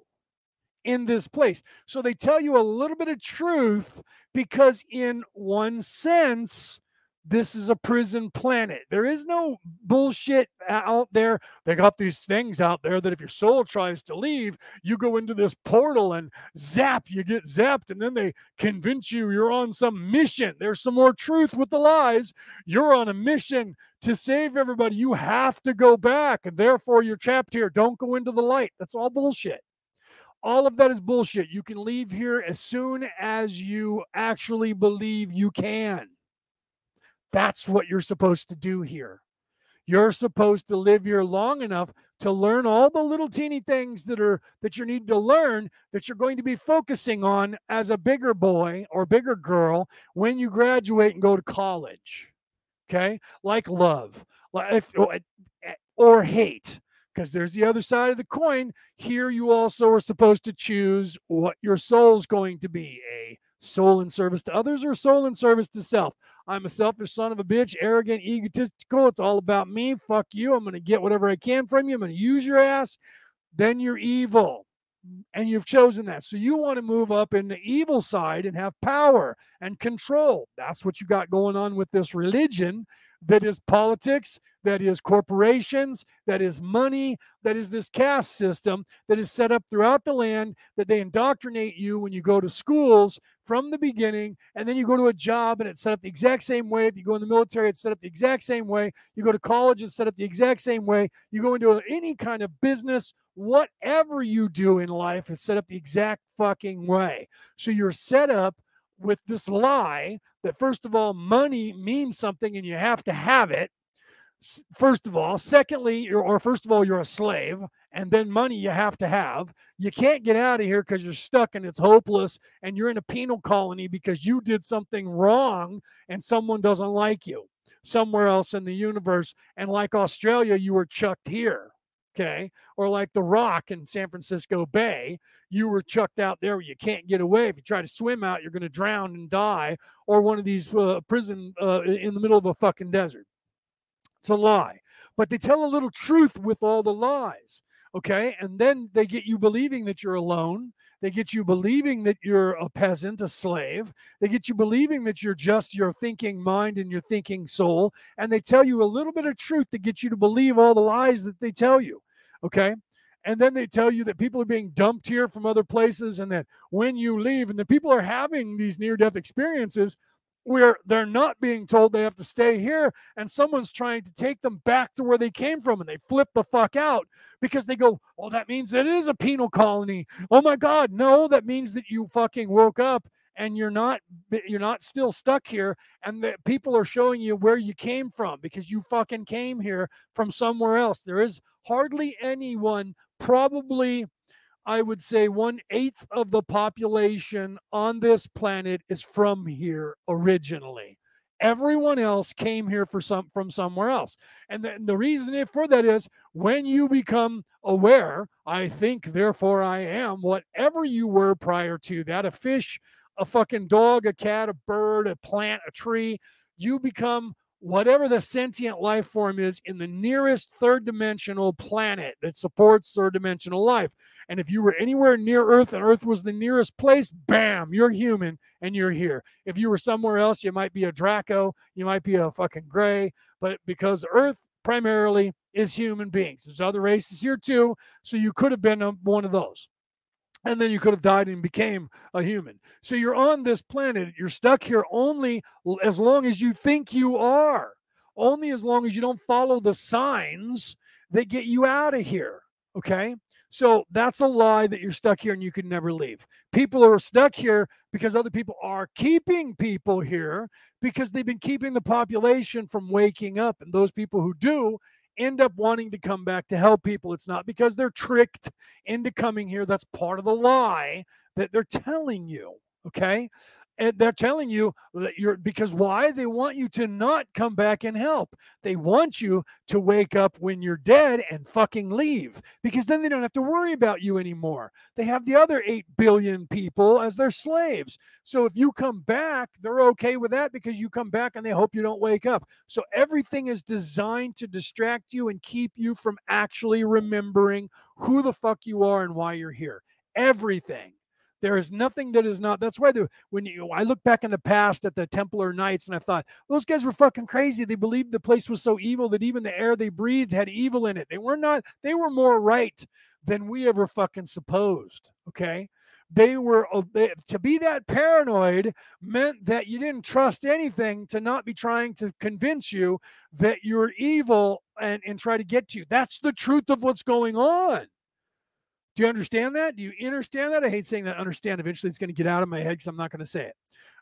in this place. So they tell you a little bit of truth because in one sense, this is a prison planet. There is no bullshit out there. They got these things out there that if your soul tries to leave, you go into this portal and zap, you get zapped, and then they convince you you're on some mission. There's some more truth with the lies. You're on a mission to save everybody. You have to go back, and therefore you're trapped here. Don't go into the light. That's all bullshit. All of that is bullshit. You can leave here as soon as you actually believe you can. That's what you're supposed to do here. You're supposed to live here long enough to learn all the little teeny things that are that you need to learn that you're going to be focusing on as a bigger boy or bigger girl when you graduate and go to college. Okay, like love, like or hate, because there's the other side of the coin. Here, you also are supposed to choose what your soul's going to be: a soul in service to others or soul in service to self. I'm a selfish son of a bitch, arrogant, egotistical. It's all about me. Fuck you. I'm going to get whatever I can from you. I'm going to use your ass. Then you're evil. And you've chosen that. So you want to move up in the evil side and have power and control. That's what you got going on with this religion that is politics, that is corporations, that is money, that is this caste system that is set up throughout the land that they indoctrinate you when you go to schools from the beginning, and then you go to a job and it's set up the exact same way. If you go in the military, it's set up the exact same way. You go to college, it's set up the exact same way. You go into any kind of business, whatever you do in life, it's set up the exact fucking way. So you're set up with this lie that, first of all, money means something and you have to have it, first of all. Secondly, you're, or first of all, you're a slave, and then money you have to have. You can't get out of here because you're stuck and it's hopeless, and you're in a penal colony because you did something wrong and someone doesn't like you somewhere else in the universe. And like Australia, you were chucked here. Okay, or like the Rock in San Francisco Bay, you were chucked out there where you can't get away. If you try to swim out, you're going to drown and die, or one of these uh, prison uh, in the middle of a fucking desert. It's a lie, but they tell a little truth with all the lies. Okay, and then they get you believing that you're alone. They get you believing that you're a peasant, a slave. They get you believing that you're just your thinking mind and your thinking soul. And they tell you a little bit of truth to get you to believe all the lies that they tell you. Okay. And then they tell you that people are being dumped here from other places, and that when you leave and the people are having these near-death experiences where they're not being told they have to stay here, and someone's trying to take them back to where they came from, and they flip the fuck out because they go, oh, that means it is a penal colony. Oh my God, no, that means that you fucking woke up and you're not you're not still stuck here, and that people are showing you where you came from because you fucking came here from somewhere else. There is hardly anyone, probably I would say one-eighth of the population on this planet is from here originally. Everyone else came here for some, from somewhere else. And the, and the reason for that is when you become aware, I think, therefore I am, whatever you were prior to that, a fish, a fucking dog, a cat, a bird, a plant, a tree, you become whatever the sentient life form is in the nearest third-dimensional planet that supports third-dimensional life. And if you were anywhere near Earth and Earth was the nearest place, bam, you're human and you're here. If you were somewhere else, you might be a Draco, you might be a fucking gray, but because Earth primarily is human beings. There's other races here too, so you could have been one of those. And then you could have died and became a human. So you're on this planet. You're stuck here only as long as you think you are. Only as long as you don't follow the signs that get you out of here. Okay? So that's a lie that you're stuck here and you can never leave. People are stuck here because other people are keeping people here because they've been keeping the population from waking up. And those people who do end up wanting to come back to help people. It's not because they're tricked into coming here. That's part of the lie that they're telling you, okay? And they're telling you that you're, because why? They want you to not come back and help. They want you to wake up when you're dead and fucking leave, because then they don't have to worry about you anymore. They have the other eight billion people as their slaves. So if you come back, they're okay with that because you come back and they hope you don't wake up. So everything is designed to distract you and keep you from actually remembering who the fuck you are and why you're here. Everything. There is nothing that is not. That's why the, when you, I look back in the past at the Templar Knights and I thought, those guys were fucking crazy. They believed the place was so evil that even the air they breathed had evil in it. They were not, they were more right than we ever fucking supposed. Okay. They were, they, to be that paranoid meant that you didn't trust anything to not be trying to convince you that you're evil and, and try to get to you. That's the truth of what's going on. Do you understand that? Do you understand that? I hate saying that. Understand. Eventually, it's going to get out of my head because I'm not going to say it.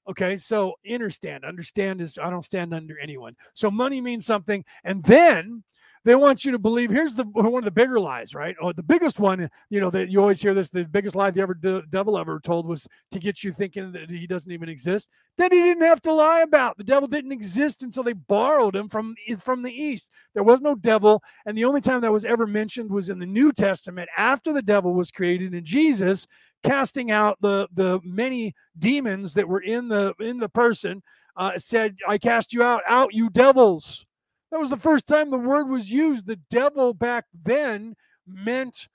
Okay, so understand. Understand is I don't stand under anyone. So money means something. And then They want you to believe. Here's the one of the bigger lies, right? Or oh, the biggest one, you know, that you always hear this. The biggest lie the ever de- devil ever told was to get you thinking that he doesn't even exist. That he didn't have to lie about. The devil didn't exist until they borrowed him from from the East. There was no devil, and the only time that was ever mentioned was in the New Testament after the devil was created and Jesus casting out the the many demons that were in the in the person. Uh, said, I cast you out, out you devils. That was the first time the word was used. The devil back then meant,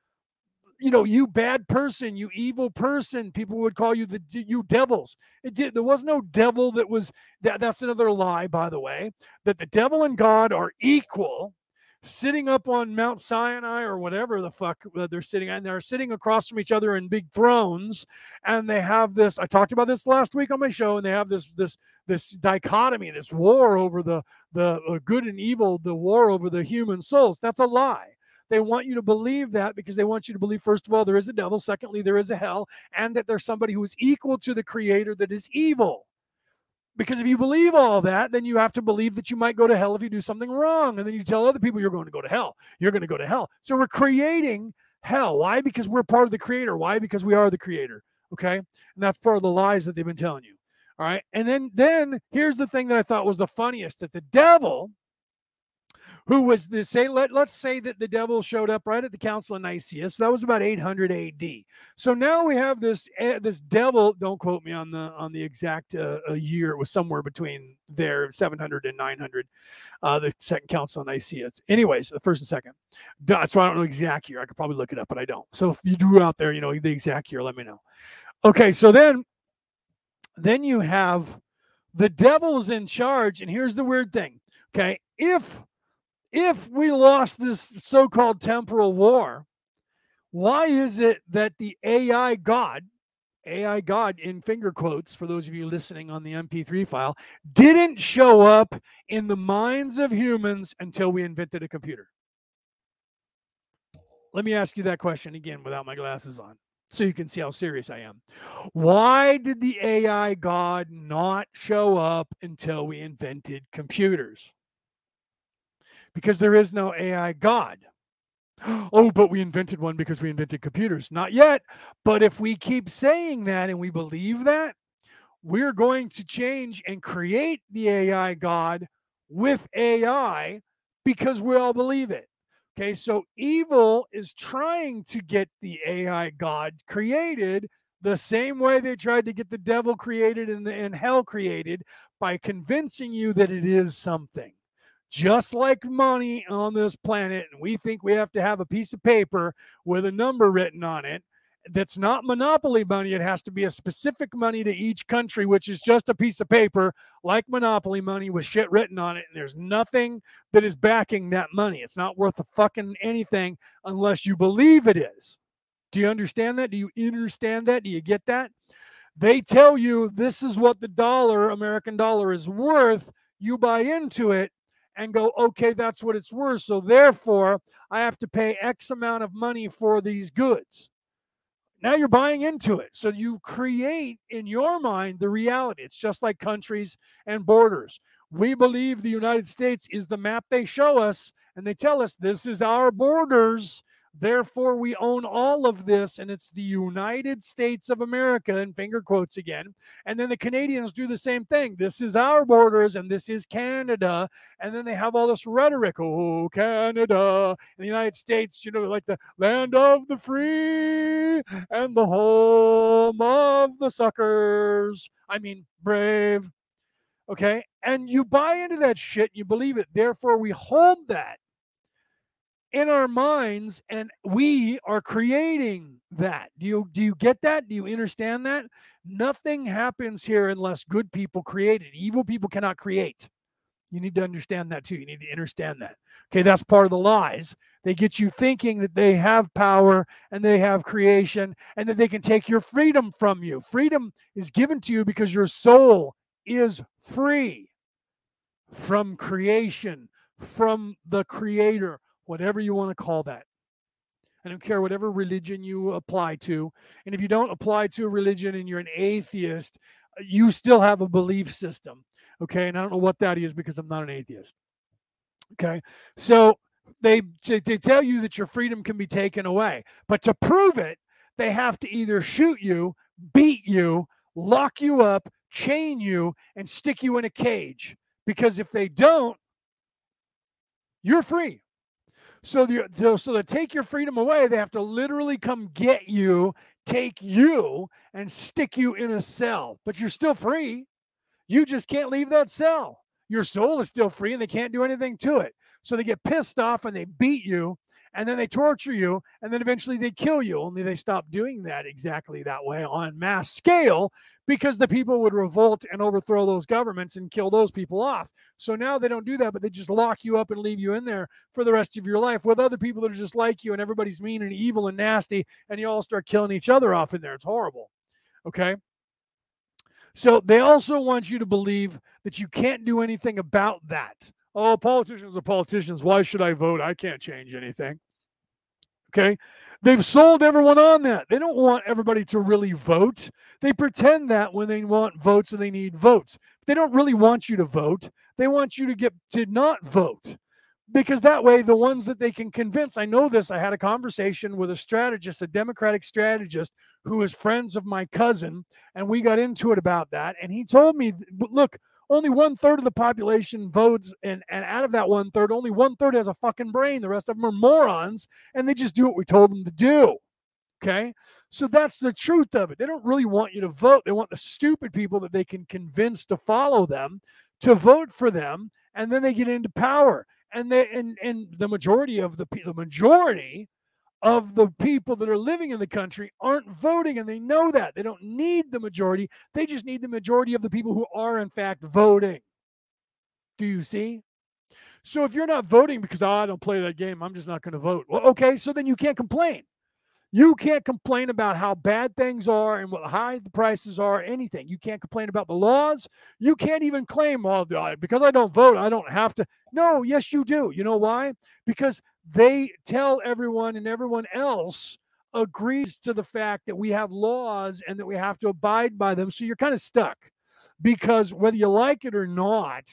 you know, you bad person, you evil person. People would call you the you devils. It did. There was no devil that was, that, that's another lie, by the way, that the devil and God are equal, sitting up on Mount Sinai or whatever the fuck they're sitting on. They're sitting across from each other in big thrones. And they have this, I talked about this last week on my show, and they have this, this, this dichotomy, this war over the, the good and evil, the war over the human souls. That's a lie. They want you to believe that because they want you to believe, first of all, there is a devil. Secondly, there is a hell, and that there's somebody who is equal to the creator that is evil. Because if you believe all that, then you have to believe that you might go to hell if you do something wrong. And then you tell other people you're going to go to hell. You're going to go to hell. So we're creating hell. Why? Because we're part of the creator. Why? Because we are the creator. Okay. And that's part of the lies that they've been telling you. All right. And then, then here's the thing that I thought was the funniest, that the devil, who was the say, let, let's say that the devil showed up right at the Council of Nicaea. So that was about eight hundred A D. So now we have this, uh, this devil, don't quote me on the, on the exact uh, year. It was somewhere between there, seven hundred and nine hundred, uh, the second Council of Nicaea. It's, anyways, the first and second. That's why I don't know the exact year. I could probably look it up, but I don't. So if you drew out there, you know, the exact year, let me know. Okay. So then, then you have the devil is in charge. And here's the weird thing. Okay. If, If we lost this so-called temporal war, why is it that the A I God, A I God in finger quotes for those of you listening on the M P three file, didn't show up in the minds of humans until we invented a computer? Let me ask you that question again without my glasses on, so you can see how serious I am. Why did the A I God not show up until we invented computers? Because there is no A I God. Oh, but we invented one because we invented computers. Not yet. But if we keep saying that and we believe that, we're going to change and create the A I God with A I because we all believe it. Okay, so evil is trying to get the A I God created the same way they tried to get the devil created and, and hell created, by convincing you that it is something. Just like money on this planet, and we think we have to have a piece of paper with a number written on it. That's not monopoly money. It has to be a specific money to each country, which is just a piece of paper like monopoly money with shit written on it. And there's nothing that is backing that money. It's not worth a fucking anything unless you believe it is. Do you understand that? Do you understand that? Do you get that? They tell you this is what the dollar, American dollar, is worth. You buy into it and go, okay, that's what it's worth, so therefore I have to pay X amount of money for these goods. Now you're buying into it. So you create in your mind the reality. It's just like countries and borders. We believe the United States is the map they show us, and they tell us this is our borders, therefore we own all of this, and it's the United States of America, in finger quotes again. And then the Canadians do the same thing. This is our borders, and this is Canada. And then they have all this rhetoric, oh, Canada, and the United States, you know, like the land of the free and the home of the suckers. I mean, brave. Okay? And you buy into that shit, you believe it. Therefore, we hold that in our minds, and we are creating that. Do you do you get that? Do you understand that? Nothing happens here unless good people create it. Evil people cannot create. You need to understand that too. You need to understand that. Okay, that's part of the lies. They get you thinking that they have power and they have creation and that they can take your freedom from you. Freedom is given to you because your soul is free from creation, from the creator, whatever you want to call that. I don't care whatever religion you apply to. And if you don't apply to a religion and you're an atheist, you still have a belief system. Okay. And I don't know what that is because I'm not an atheist. Okay. So they they tell you that your freedom can be taken away. But to prove it, they have to either shoot you, beat you, lock you up, chain you, and stick you in a cage. Because if they don't, you're free. So, the, so, so to take your freedom away, they have to literally come get you, take you, and stick you in a cell. But you're still free. You just can't leave that cell. Your soul is still free, and they can't do anything to it. So they get pissed off, and they beat you, and then they torture you, and then eventually they kill you. Only they stop doing that exactly that way on mass scale because the people would revolt and overthrow those governments and kill those people off. So now they don't do that, but they just lock you up and leave you in there for the rest of your life with other people that are just like you, and everybody's mean and evil and nasty, and you all start killing each other off in there. It's horrible. Okay? So they also want you to believe that you can't do anything about that. Oh, politicians are politicians. Why should I vote? I can't change anything. Okay? They've sold everyone on that. They don't want everybody to really vote. They pretend that when they want votes and they need votes. They don't really want you to vote. They want you to get to not vote. Because that way, the ones that they can convince, I know this, I had a conversation with a strategist, a Democratic strategist, who is friends of my cousin, and we got into it about that. And he told me, look, only one-third of the population votes, and, and out of that one-third, only one-third has a fucking brain. The rest of them are morons, and they just do what we told them to do, okay? So that's the truth of it. They don't really want you to vote. They want the stupid people that they can convince to follow them to vote for them, and then they get into power. And they and, and the majority of the the majority of the people that are living in the country aren't voting, and they know that. They don't need the majority. They just need the majority of the people who are, in fact, voting. Do you see? So if you're not voting because, oh, I don't play that game, I'm just not going to vote. Well, okay, so then you can't complain. You can't complain about how bad things are and what high the prices are, anything. You can't complain about the laws. You can't even claim, well, because I don't vote, I don't have to. No, yes, you do. You know why? Because they tell everyone and everyone else agrees to the fact that we have laws and that we have to abide by them. So you're kind of stuck because whether you like it or not,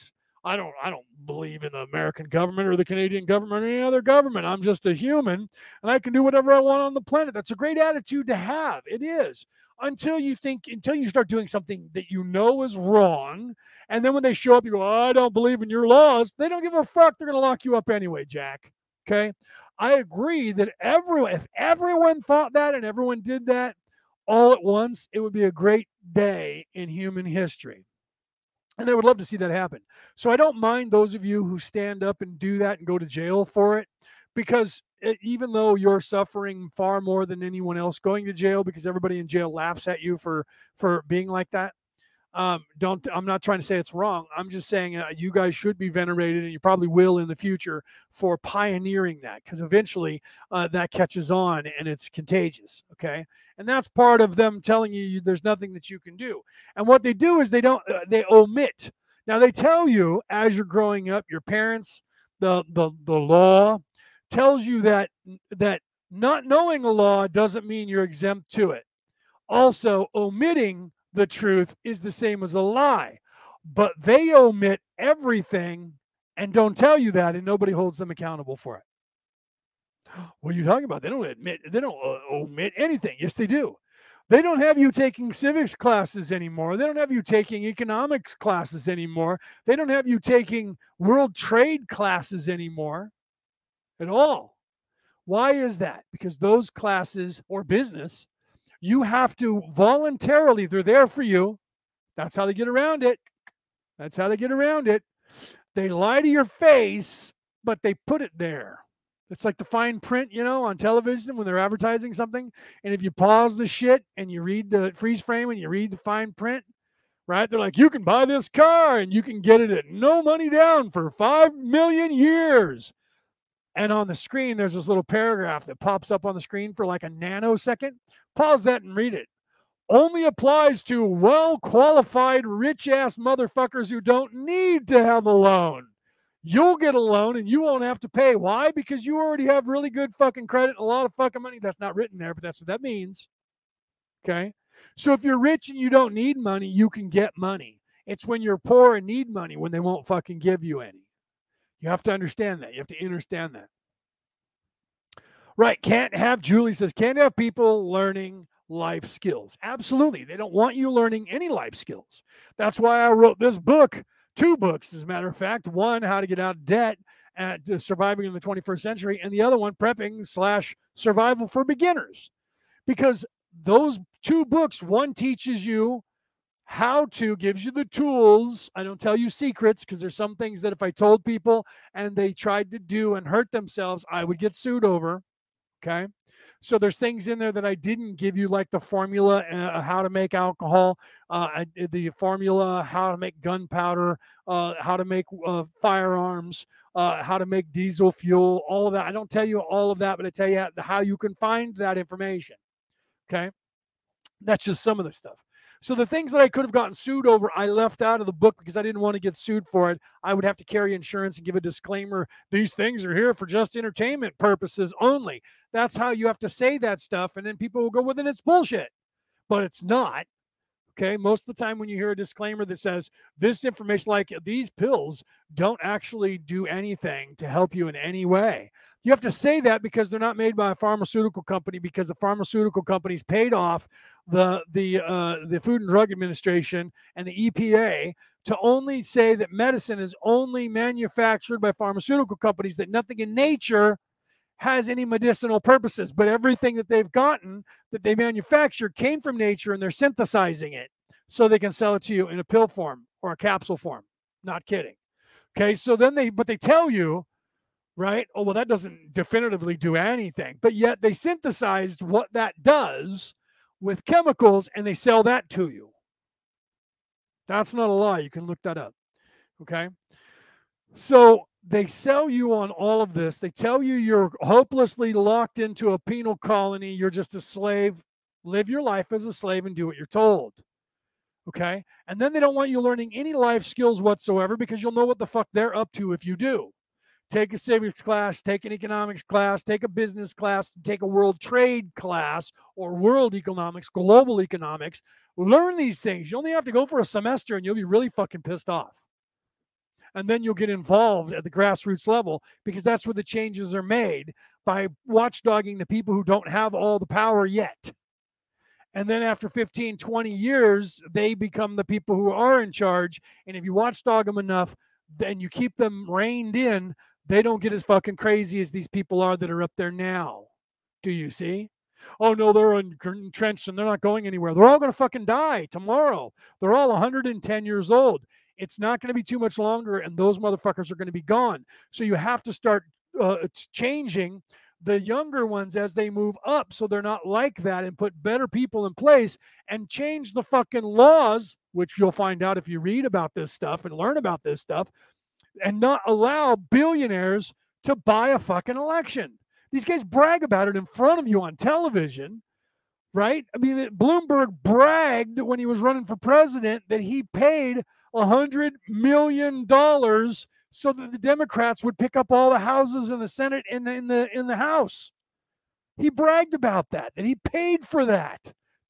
I don't I don't believe in the American government or the Canadian government or any other government. I'm just a human, and I can do whatever I want on the planet. That's a great attitude to have. It is. Until you think, until you start doing something that you know is wrong, and then when they show up, you go, oh, I don't believe in your laws. They don't give a fuck. They're going to lock you up anyway, Jack. Okay? I agree that everyone, if everyone thought that and everyone did that all at once, it would be a great day in human history. And I would love to see that happen. So I don't mind those of you who stand up and do that and go to jail for it, because even though you're suffering far more than anyone else going to jail because everybody in jail laughs at you for, for being like that, um, don't, I'm not trying to say it's wrong. I'm just saying uh, you guys should be venerated, and you probably will in the future, for pioneering that, because eventually uh, that catches on and it's contagious. Okay. And that's part of them telling you, you there's nothing that you can do. And what they do is they don't, uh, they omit. Now they tell you as you're growing up, your parents, the, the, the law tells you that, that not knowing a law doesn't mean you're exempt to it. Also omitting the truth is the same as a lie, but they omit everything and don't tell you that, and nobody holds them accountable for it. What are you talking about? They don't admit, they don't uh, omit anything. Yes, they do. They don't have you taking civics classes anymore. They don't have you taking economics classes anymore. They don't have you taking world trade classes anymore at all. Why is that? Because those classes, or business, you have to voluntarily, they're there for you. That's how they get around it. That's how they get around it. They lie to your face, but they put it there. It's like the fine print, you know, on television when they're advertising something. And if you pause the shit and you read the freeze frame and you read the fine print, right? They're like, you can buy this car and you can get it at no money down for five million years. And on the screen, there's this little paragraph that pops up on the screen for like a nanosecond. Pause that and read it. Only applies to well-qualified, rich-ass motherfuckers who don't need to have a loan. You'll get a loan and you won't have to pay. Why? Because you already have really good fucking credit and a lot of fucking money. That's not written there, but that's what that means. Okay? So if you're rich and you don't need money, you can get money. It's when you're poor and need money when they won't fucking give you any. You have to understand that. You have to understand that. Right. Can't have, Julie says, can't have people learning life skills. Absolutely. They don't want you learning any life skills. That's why I wrote this book, two books, as a matter of fact. One, How to Get Out of Debt at uh, Surviving in the twenty-first century. And the other one, Prepping slash Survival for Beginners. Because those two books, one teaches you how to, gives you the tools. I don't tell you secrets, because there's some things that if I told people and they tried to do and hurt themselves, I would get sued over. Okay. So there's things in there that I didn't give you, like the formula, uh, how to make alcohol, uh, the formula, how to make gunpowder, uh, how to make uh, firearms, uh, how to make diesel fuel, all of that. I don't tell you all of that, but I tell you how you can find that information. Okay. That's just some of the stuff. So the things that I could have gotten sued over, I left out of the book because I didn't want to get sued for it. I would have to carry insurance and give a disclaimer. These things are here for just entertainment purposes only. That's how you have to say that stuff. And then people will go, well, then it's bullshit. But it's not. Okay. Most of the time when you hear a disclaimer that says this information, like these pills don't actually do anything to help you in any way. You have to say that because they're not made by a pharmaceutical company, because the pharmaceutical companies paid off the, the, uh, the Food and Drug Administration and the E P A to only say that medicine is only manufactured by pharmaceutical companies, that nothing in nature has any medicinal purposes, but everything that they've gotten that they manufacture came from nature, and they're synthesizing it so they can sell it to you in a pill form or a capsule form. Not kidding. Okay. So then they, but they tell you, right? Oh, well, that doesn't definitively do anything, but yet they synthesized what that does with chemicals and they sell that to you. That's not a lie. You can look that up. Okay. So they sell you on all of this. They tell you you're hopelessly locked into a penal colony. You're just a slave. Live your life as a slave and do what you're told. Okay. And then they don't want you learning any life skills whatsoever, because you'll know what the fuck they're up to if you do. Take a civics class, take an economics class, take a business class, take a world trade class or world economics, global economics. Learn these things. You only have to go for a semester and you'll be really fucking pissed off. And then you'll get involved at the grassroots level, because that's where the changes are made, by watchdogging the people who don't have all the power yet. And then after fifteen, twenty years, they become the people who are in charge. And if you watchdog them enough, then you keep them reined in. They don't get as fucking crazy as these people are that are up there now. Do you see? Oh, no, they're entrenched and they're not going anywhere. They're all going to fucking die tomorrow. They're all one hundred ten years old. It's not going to be too much longer, and those motherfuckers are going to be gone. So you have to start uh, changing the younger ones as they move up, so they're not like that, and put better people in place and change the fucking laws, which you'll find out if you read about this stuff and learn about this stuff, and not allow billionaires to buy a fucking election. These guys brag about it in front of you on television. Right? I mean, Bloomberg bragged when he was running for president that he paid one hundred million dollars so that the Democrats would pick up all the houses in the Senate and in the in the House. He bragged about that, and he paid for that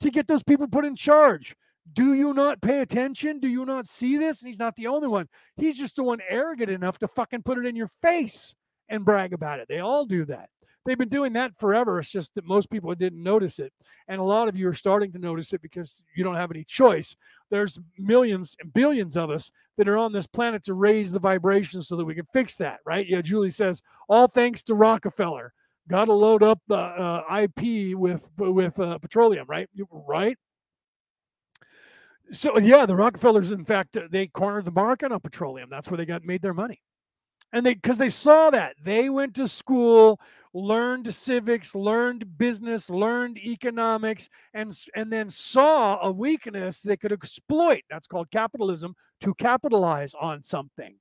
to get those people put in charge. Do you not pay attention? Do you not see this? And he's not the only one. He's just the one arrogant enough to fucking put it in your face and brag about it. They all do that. They've been doing that forever. It's just that most people didn't notice it. And a lot of you are starting to notice it because you don't have any choice. There's millions and billions of us that are on this planet to raise the vibration so that we can fix that, right? Yeah, Julie says, all thanks to Rockefeller. Got to load up the uh, I P with with uh, petroleum, right? Right? So, yeah, the Rockefellers, in fact, they cornered the market on petroleum. That's where they got made their money. And they, because they saw that. They went to school, learned civics, learned business, learned economics, and, and then saw a weakness they could exploit. That's called capitalism, to capitalize on something,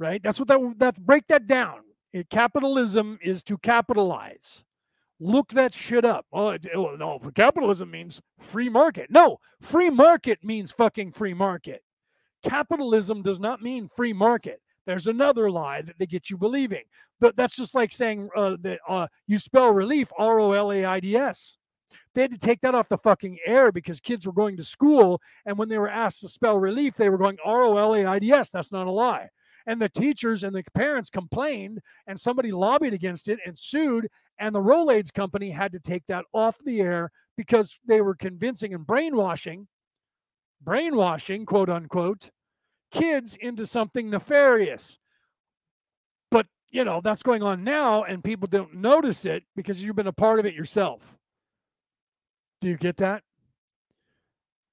right? That's what that, that break that down. It, capitalism is to capitalize. Look that shit up. Oh, no, capitalism means free market. No, free market means fucking free market. Capitalism does not mean free market. There's another lie that they get you believing. But that's just like saying uh, that uh, you spell relief, R O L A I D S. They had to take that off the fucking air because kids were going to school, and when they were asked to spell relief, they were going R O L A I D S. That's not a lie. and the teachers and the parents complained, and somebody lobbied against it and sued, and the Rolaids company had to take that off the air because they were convincing and brainwashing, brainwashing, quote unquote, kids into something nefarious. But, you know, that's going on now, and people don't notice it because you've been a part of it yourself. Do you get that?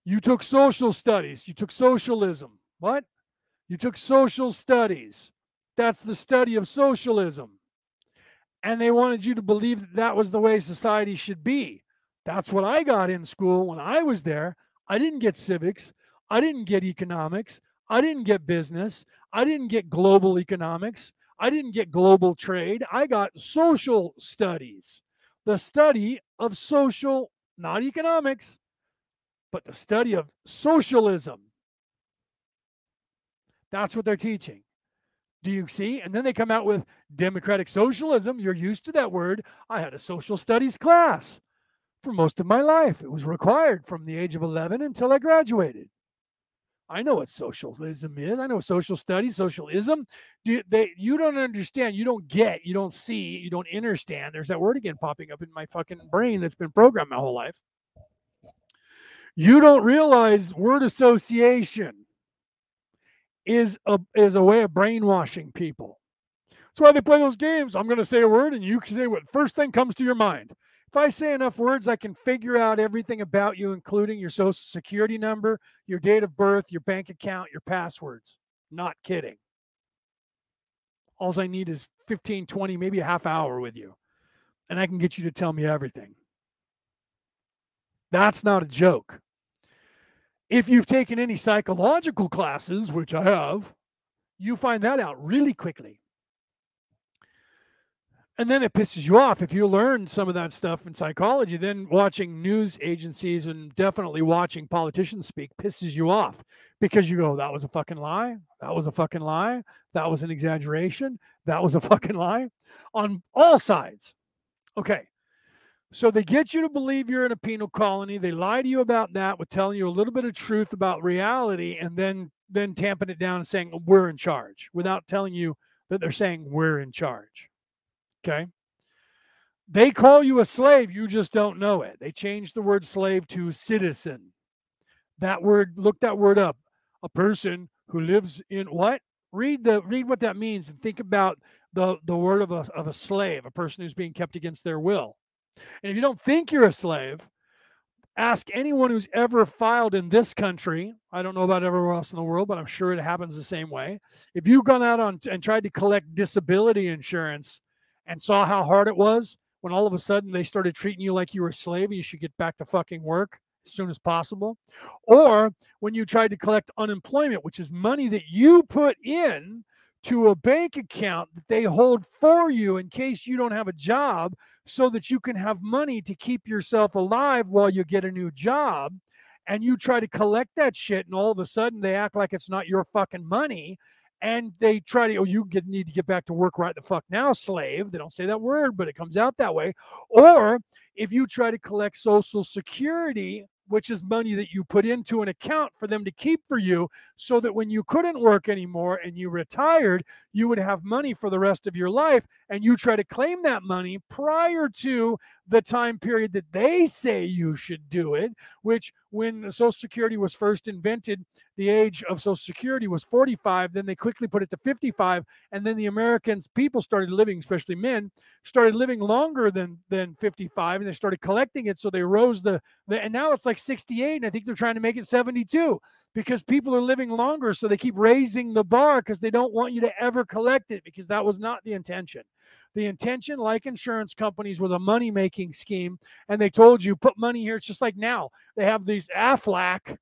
You took social studies. You took socialism. What? You took social studies. That's the study of socialism. And they wanted you to believe that that was the way society should be. That's what I got in school when I was there. I didn't get civics. I didn't get economics. I didn't get business. I didn't get global economics. I didn't get global trade. I got social studies. The study of social, not economics, but the study of socialism. That's what they're teaching. Do you see? And then they come out with democratic socialism. You're used to that word. I had a social studies class for most of my life. It was required from the age of eleven until I graduated. I know what socialism is. I know social studies, socialism. Do you, they, you don't understand. You don't get. You don't see. You don't understand. There's that word again popping up in my fucking brain that's been programmed my whole life. You don't realize word association is a is a way of brainwashing people. That's why they play those games. I'm going to say a word, and you can say what first thing comes to your mind. If I say enough words, I can figure out everything about you, including your social security number, your date of birth, your bank account, your passwords. Not kidding. All I need is fifteen, twenty, maybe a half hour with you, and I can get you to tell me everything. That's not a joke. If you've taken any psychological classes, which I have, you find that out really quickly. And then it pisses you off. If you learn some of that stuff in psychology, then watching news agencies and definitely watching politicians speak pisses you off because you go, that was a fucking lie. That was a fucking lie. That was an exaggeration. That was a fucking lie on all sides. Okay. So they get you to believe you're in a penal colony. They lie to you about that with telling you a little bit of truth about reality and then then tamping it down and saying, we're in charge, without telling you that they're saying we're in charge. Okay? They call you a slave. You just don't know it. They changed the word slave to citizen. That word, look that word up. A person who lives in what? Read the read what that means and think about the, the word of a, of a slave, a person who's being kept against their will. And if you don't think you're a slave, ask anyone who's ever filed in this country. I don't know about everywhere else in the world, but I'm sure it happens the same way. If you've gone out on and tried to collect disability insurance and saw how hard it was when all of a sudden they started treating you like you were a slave and you should get back to fucking work as soon as possible, or when you tried to collect unemployment, which is money that you put in to a bank account that they hold for you in case you don't have a job so that you can have money to keep yourself alive while you get a new job, and you try to collect that shit, and all of a sudden they act like it's not your fucking money, and they try to, oh, you get, need to get back to work right the fuck now, slave. They don't say that word, but it comes out that way. Or if you try to collect Social Security, which is money that you put into an account for them to keep for you so that when you couldn't work anymore and you retired, you would have money for the rest of your life, and you try to claim that money prior to the time period that they say you should do it, which when Social Security was first invented, the age of Social Security was forty-five. Then they quickly put it to fifty-five. And then the Americans, people started living, especially men, started living longer than, than fifty-five, and they started collecting it. So they rose the, the, and now it's like sixty-eight. And I think they're trying to make it seventy-two because people are living longer. So they keep raising the bar because they don't want you to ever collect it, because that was not the intention. The intention, like insurance companies, was a money-making scheme, and they told you, put money here. It's just like now. They have these Aflac,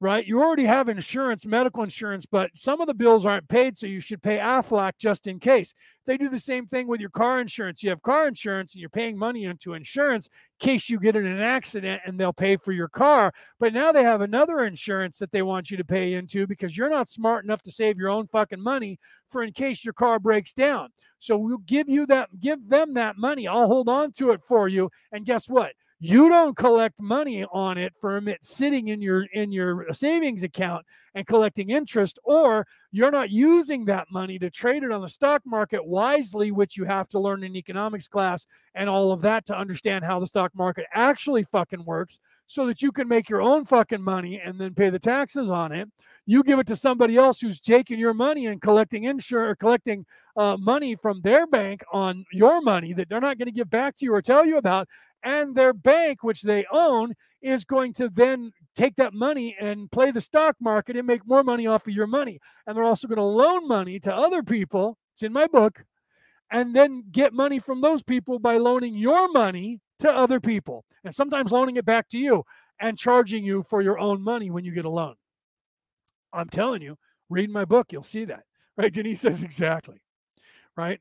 right? You already have insurance, medical insurance, but some of the bills aren't paid, so you should pay Aflac just in case. They do the same thing with your car insurance. You have car insurance, and you're paying money into insurance in case you get in an accident, and they'll pay for your car. But now they have another insurance that they want you to pay into because you're not smart enough to save your own fucking money for in case your car breaks down. So we'll give you that, give them that money. I'll hold on to it for you. And guess what? You don't collect money on it from it sitting in your in your savings account and collecting interest, or you're not using that money to trade it on the stock market wisely, which you have to learn in economics class and all of that to understand how the stock market actually fucking works so that you can make your own fucking money and then pay the taxes on it. You give it to somebody else who's taking your money and collecting insurance, collecting uh, money from their bank on your money that they're not going to give back to you or tell you about. And their bank, which they own, is going to then take that money and play the stock market and make more money off of your money. And they're also going to loan money to other people. It's in my book. And then get money from those people by loaning your money to other people. And sometimes loaning it back to you and charging you for your own money when you get a loan. I'm telling you, read my book. You'll see that. Right? Denise says exactly. Right?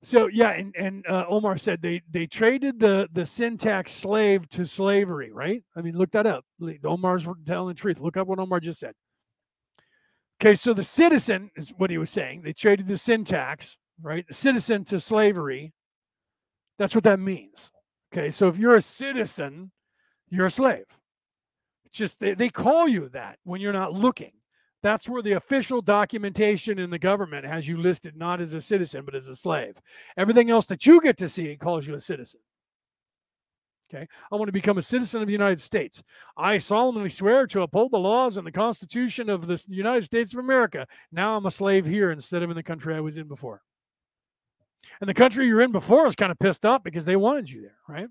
So, yeah, and, and uh, Omar said they, they traded the, the syntax slave to slavery, right? I mean, look that up. Omar's telling the truth. Look up what Omar just said. Okay, so the citizen is what he was saying. They traded the syntax, right? The citizen to slavery. That's what that means. Okay, so if you're a citizen, you're a slave. Just they, they call you that when you're not looking. That's where the official documentation in the government has you listed not as a citizen, but as a slave. Everything else that you get to see calls you a citizen. Okay. I want to become a citizen of the United States. I solemnly swear to uphold the laws and the Constitution of the United States of America. Now I'm a slave here instead of in the country I was in before. And the country you were in before was kind of pissed off because they wanted you there, right?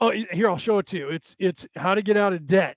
Oh, here, I'll show it to you. It's, it's how to get out of debt.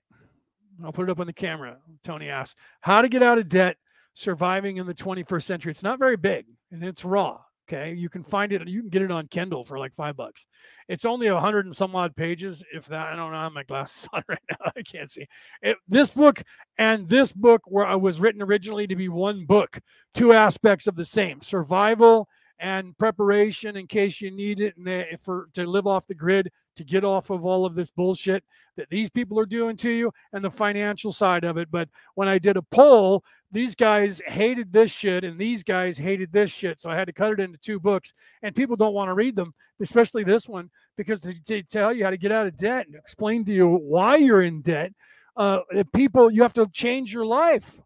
I'll put it up on the camera. Tony asks, how to get out of debt, surviving in the twenty-first century. It's not very big, and it's raw, okay? You can find it. You can get it on Kindle for like five bucks. It's only one hundred and some odd pages, if that. I don't know. I have my glasses on right now. I can't see. It, this book and this book were, I was written originally to be one book, two aspects of the same, survival and preparation in case you need it, and they, for to live off the grid, to get off of all of this bullshit that these people are doing to you, and the financial side of it. But when I did a poll, these guys hated this shit and these guys hated this shit. So I had to cut it into two books, and people don't want to read them, especially this one, because they, they tell you how to get out of debt and explain to you why you're in debt. Uh, people, you have to change your life.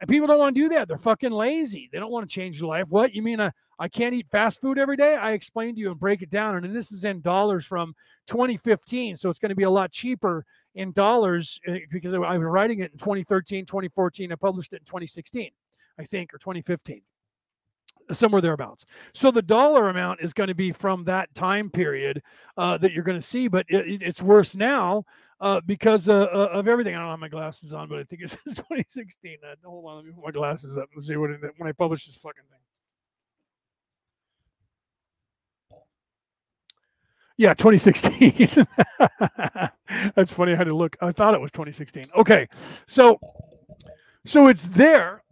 And people don't want to do that. They're fucking lazy. They don't want to change their life. What? You mean I, I can't eat fast food every day? I explained to you and break it down. And this is in dollars from twenty fifteen. So it's going to be a lot cheaper in dollars because I was writing it in twenty thirteen, twenty fourteen. I published it in twenty sixteen, I think, or twenty fifteen. Somewhere thereabouts. So the dollar amount is going to be from that time period uh, that you're going to see, but it, it's worse now uh, because uh, of everything. I don't have my glasses on, but I think it says twenty sixteen. Uh, hold on, let me put my glasses up and see what it, when I publish this fucking thing. Yeah, twenty sixteen. That's funny. I had to look. I thought it was twenty sixteen. Okay, so so it's there.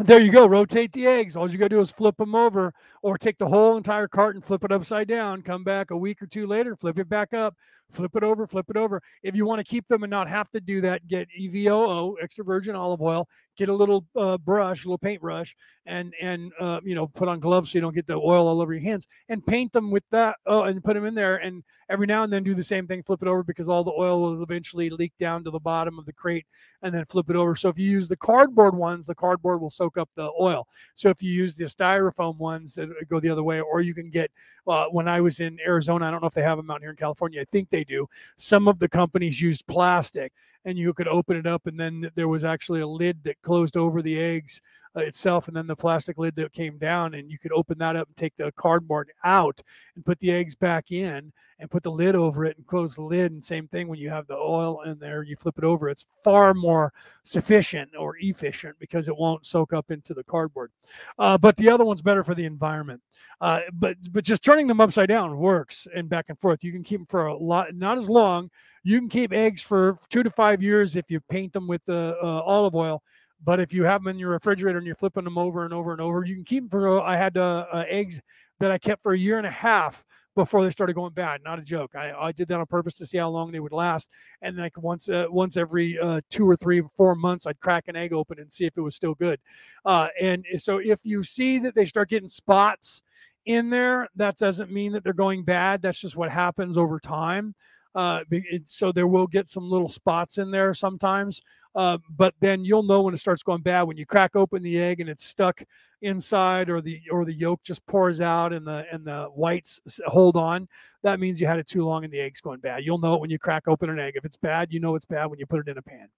There you go. Rotate the eggs. All you got to do is flip them over, or take the whole entire carton, flip it upside down, come back a week or two later, flip it back up, flip it over, flip it over. If you want to keep them and not have to do that, get E V O O, extra virgin olive oil, get a little uh, brush, a little paintbrush, and, and uh, you know, put on gloves so you don't get the oil all over your hands, and paint them with that oh, and put them in there. And every now and then do the same thing, flip it over, because all the oil will eventually leak down to the bottom of the crate, and then flip it over. So if you use the cardboard ones, the cardboard will soak up the oil. So if you use the styrofoam ones, that go the other way. Or you can get, uh, when I was in Arizona, I don't know if they have them out here in California. I think they do. Some of the companies used plastic, and you could open it up, and then there was actually a lid that closed over the eggs uh, itself, and then the plastic lid that came down, and you could open that up and take the cardboard out and put the eggs back in and put the lid over it and close the lid. And same thing when you have the oil in there, you flip it over. It's far more sufficient or efficient because it won't soak up into the cardboard. Uh, but the other one's better for the environment. Uh, but but just turning them upside down works, and back and forth. You can keep them for a lot, not as long. You can keep eggs for two to five years if you paint them with the uh, olive oil. But if you have them in your refrigerator and you're flipping them over and over and over, you can keep them for, I had uh, uh, eggs that I kept for a year and a half before they started going bad. Not a joke. I, I did that on purpose to see how long they would last. And like once uh, once every uh, two or three, four months, I'd crack an egg open and see if it was still good. Uh, and so if you see that they start getting spots in there. That doesn't mean that they're going bad. That's just what happens over time. Uh, it, so there will get some little spots in there sometimes. Uh, but then you'll know when it starts going bad, when you crack open the egg and it's stuck inside, or the or the yolk just pours out and the and the whites hold on. That means you had it too long and the egg's going bad. You'll know it when you crack open an egg. If it's bad, you know it's bad when you put it in a pan.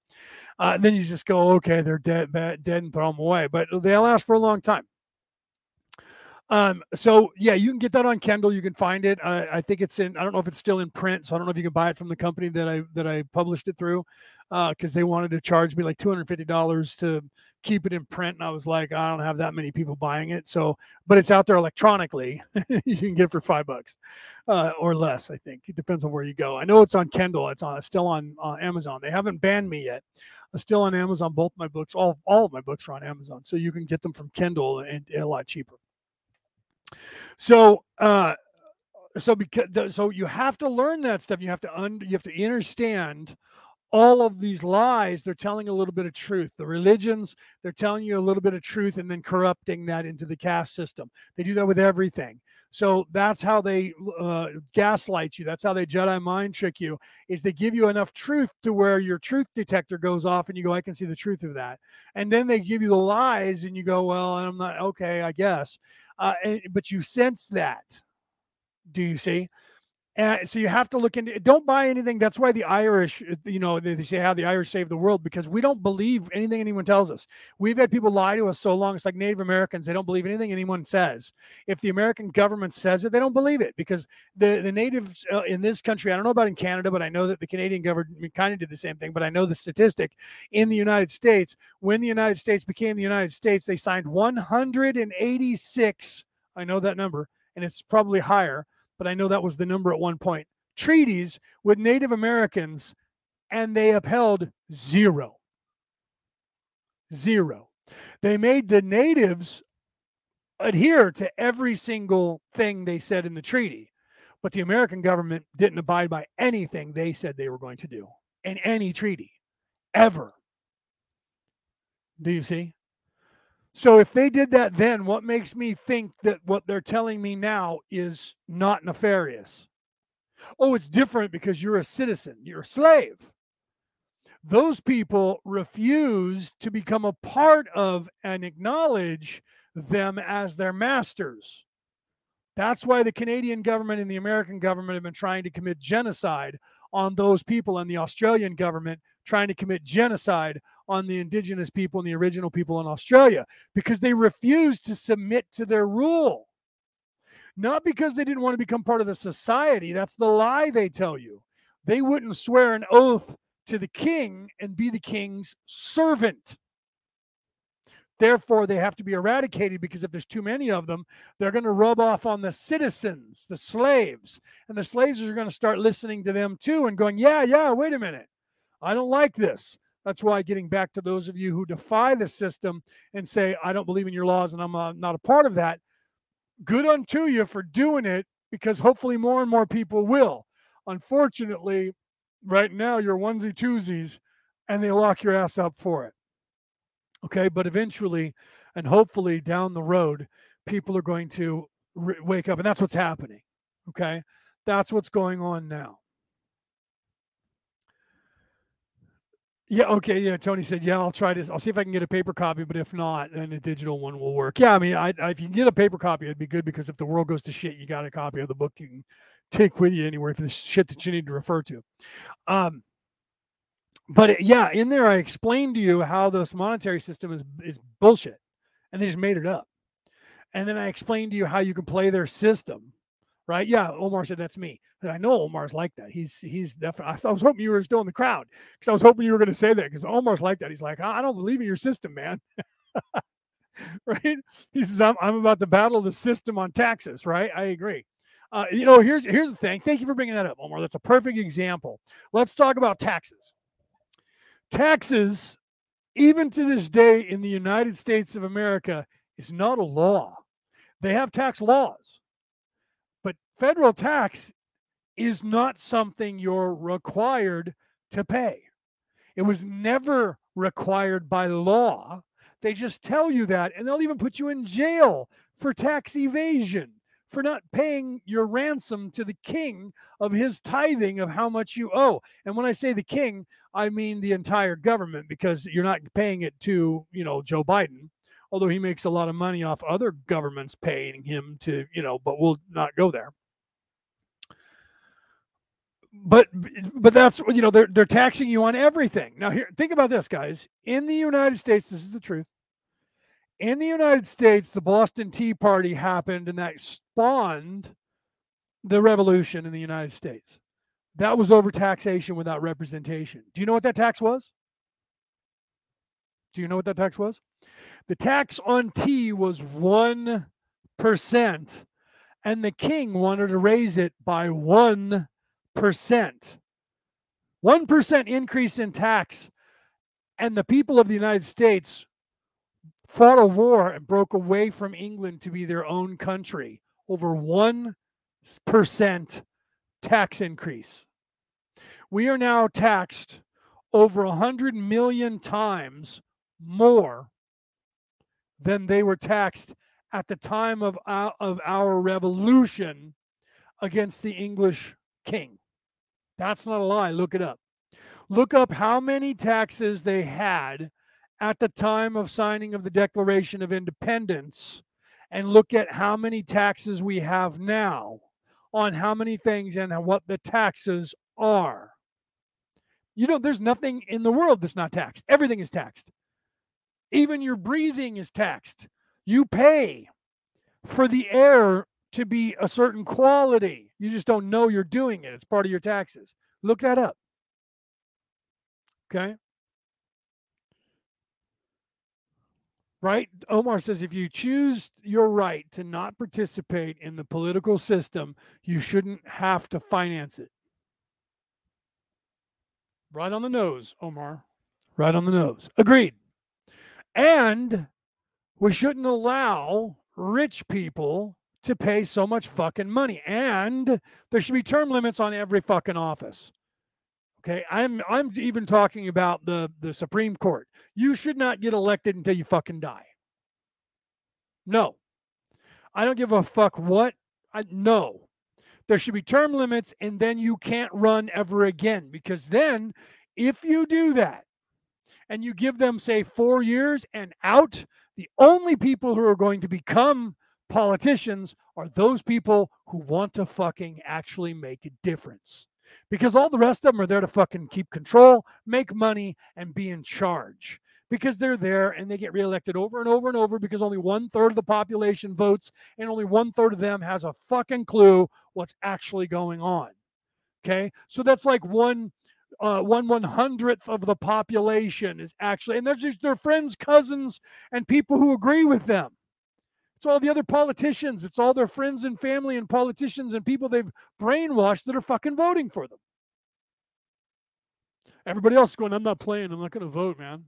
Uh, then you just go, okay, they're dead, bad, dead, and throw them away. But they'll last for a long time. Um, so yeah, you can get that on Kindle. You can find it. I, I think it's in, I don't know if it's still in print. So I don't know if you can buy it from the company that I, that I published it through, uh, cause they wanted to charge me like two hundred fifty dollars to keep it in print. And I was like, I don't have that many people buying it. So, but it's out there electronically. You can get it for five bucks, uh, or less. I think it depends on where you go. I know it's on Kindle. It's on, it's still on, on Amazon. They haven't banned me yet. I'm still on Amazon. Both my books, all, all of my books are on Amazon. So you can get them from Kindle and, and a lot cheaper. So, uh, so because so you have to learn that stuff. You have to un, you have to understand all of these lies. They're telling a little bit of truth. The religions, they're telling you a little bit of truth and then corrupting that into the caste system. They do that with everything. So that's how they uh, gaslight you. That's how they Jedi mind trick you, is they give you enough truth to where your truth detector goes off and you go, I can see the truth of that. And then they give you the lies and you go, well, I'm not, okay, I guess. Uh, but you sense that, do you see? And so you have to look into it. Don't buy anything. That's why the Irish, you know, they say how the Irish saved the world, because we don't believe anything anyone tells us. We've had people lie to us so long. It's like Native Americans. They don't believe anything anyone says. If the American government says it, they don't believe it, because the, the natives uh, in this country, I don't know about in Canada, but I know that the Canadian government kind of did the same thing. But I know the statistic in the United States, when the United States became the United States, they signed one hundred eighty-six. I know that number, and it's probably higher, but I know that was the number at one point, treaties with Native Americans, and they upheld zero. Zero. They made the natives adhere to every single thing they said in the treaty, but the American government didn't abide by anything they said they were going to do in any treaty, ever. Do you see? So if they did that then, what makes me think that what they're telling me now is not nefarious? Oh, it's different because you're a citizen. You're a slave. Those people refuse to become a part of and acknowledge them as their masters. That's why the Canadian government and the American government have been trying to commit genocide on those people, and the Australian government trying to commit genocide on the indigenous people and the original people in Australia, because they refused to submit to their rule. Not because they didn't want to become part of the society. That's the lie they tell you. They wouldn't swear an oath to the king and be the king's servant. Therefore, they have to be eradicated, because if there's too many of them, they're going to rub off on the citizens, the slaves, and the slaves are going to start listening to them too and going, yeah, yeah, wait a minute. I don't like this. That's why, getting back to those of you who defy the system and say, I don't believe in your laws and I'm uh, not a part of that, good unto you for doing it, because hopefully more and more people will. Unfortunately, right now, you're onesie twosies and they lock your ass up for it. Okay, but eventually and hopefully down the road, people are going to re- wake up, and that's what's happening. Okay, that's what's going on now. Yeah. Okay. Yeah. Tony said, yeah, I'll try this. I'll see if I can get a paper copy, but if not, then a digital one will work. Yeah. I mean, I, I, if you can get a paper copy, it'd be good, because if the world goes to shit, you got a copy of the book you can take with you anywhere for the shit that you need to refer to. Um, but it, yeah, in there, I explained to you how this monetary system is, is bullshit, and they just made it up. And then I explained to you how you can play their system. Right? Yeah. Omar said, that's me. And I know Omar's like that. He's, he's definitely, I was hoping you were still in the crowd, because I was hoping you were going to say that, because Omar's like that. He's like, I don't believe in your system, man. Right? He says, I'm, I'm about to battle the system on taxes. Right? I agree. Uh, you know, here's, here's the thing. Thank you for bringing that up, Omar. That's a perfect example. Let's talk about taxes. Taxes, even to this day in the United States of America, is not a law. They have tax laws. Federal tax is not something you're required to pay. It was never required by law. They just tell you that, and they'll even put you in jail for tax evasion, for not paying your ransom to the king of his tithing of how much you owe. And when I say the king, I mean the entire government, because you're not paying it to, you know, Joe Biden, although he makes a lot of money off other governments paying him to, you know, but we'll not go there. But but that's, you know, they're they're taxing you on everything. Now, here, think about this, guys. In the United States, this is the truth. In the United States, the Boston Tea Party happened, and that spawned the revolution in the United States. That was overtaxation without representation. Do you know what that tax was? Do you know what that tax was? The tax on tea was one percent, and the king wanted to raise it by one percent. one percent increase in tax, and the people of the United States fought a war and broke away from England to be their own country over one percent tax increase. We are now taxed over one hundred million times more than they were taxed at the time of our, of our revolution against the English king. That's not a lie. Look it up. Look up how many taxes they had at the time of signing of the Declaration of Independence, and look at how many taxes we have now on how many things and what the taxes are. You know, there's nothing in the world that's not taxed. Everything is taxed. Even your breathing is taxed. You pay for the air to be a certain quality. You just don't know you're doing it. It's part of your taxes. Look that up. Okay? Right? Omar says, if you choose your right to not participate in the political system, you shouldn't have to finance it. Right on the nose, Omar. Right on the nose. Agreed. And we shouldn't allow rich people to pay so much fucking money. And there should be term limits on every fucking office. Okay, I'm I'm even talking about the, the Supreme Court. You should not get elected until you fucking die. No. I don't give a fuck what. I, no. There should be term limits, and then you can't run ever again. Because then, if you do that, and you give them, say, four years and out, the only people who are going to become politicians are those people who want to fucking actually make a difference, because all the rest of them are there to fucking keep control, make money, and be in charge, because they're there and they get reelected over and over and over, because only one third of the population votes and only one third of them has a fucking clue what's actually going on. Okay. So that's like one, uh, one one hundredth of the population is actually, and they're just their friends, cousins, and people who agree with them. It's all the other politicians. It's all their friends and family and politicians and people they've brainwashed that are fucking voting for them. Everybody else is going, I'm not playing. I'm not going to vote, man.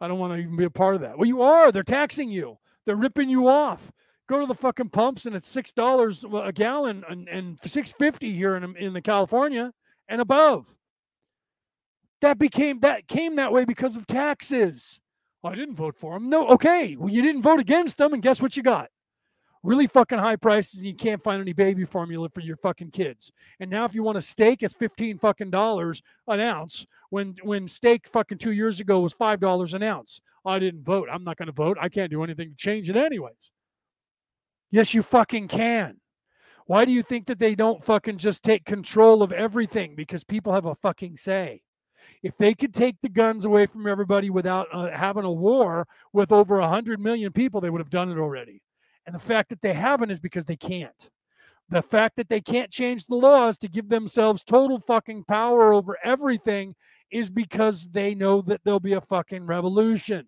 I don't want to even be a part of that. Well, you are. They're taxing you. They're ripping you off. Go to the fucking pumps, and it's six dollars a gallon and, and six fifty here in, in the California and above. That became that came that way because of taxes. I didn't vote for them. No, okay. Well, you didn't vote against them, and guess what you got? Really fucking high prices, and you can't find any baby formula for your fucking kids. And now if you want a steak, it's fifteen fucking dollars an ounce, when when steak fucking two years ago was five dollars an ounce. I didn't vote. I'm not going to vote. I can't do anything to change it anyways. Yes, you fucking can. Why do you think that they don't fucking just take control of everything? Because people have a fucking say. If they could take the guns away from everybody without uh, having a war with over one hundred million people, they would have done it already. And the fact that they haven't is because they can't. The fact that they can't change the laws to give themselves total fucking power over everything is because they know that there'll be a fucking revolution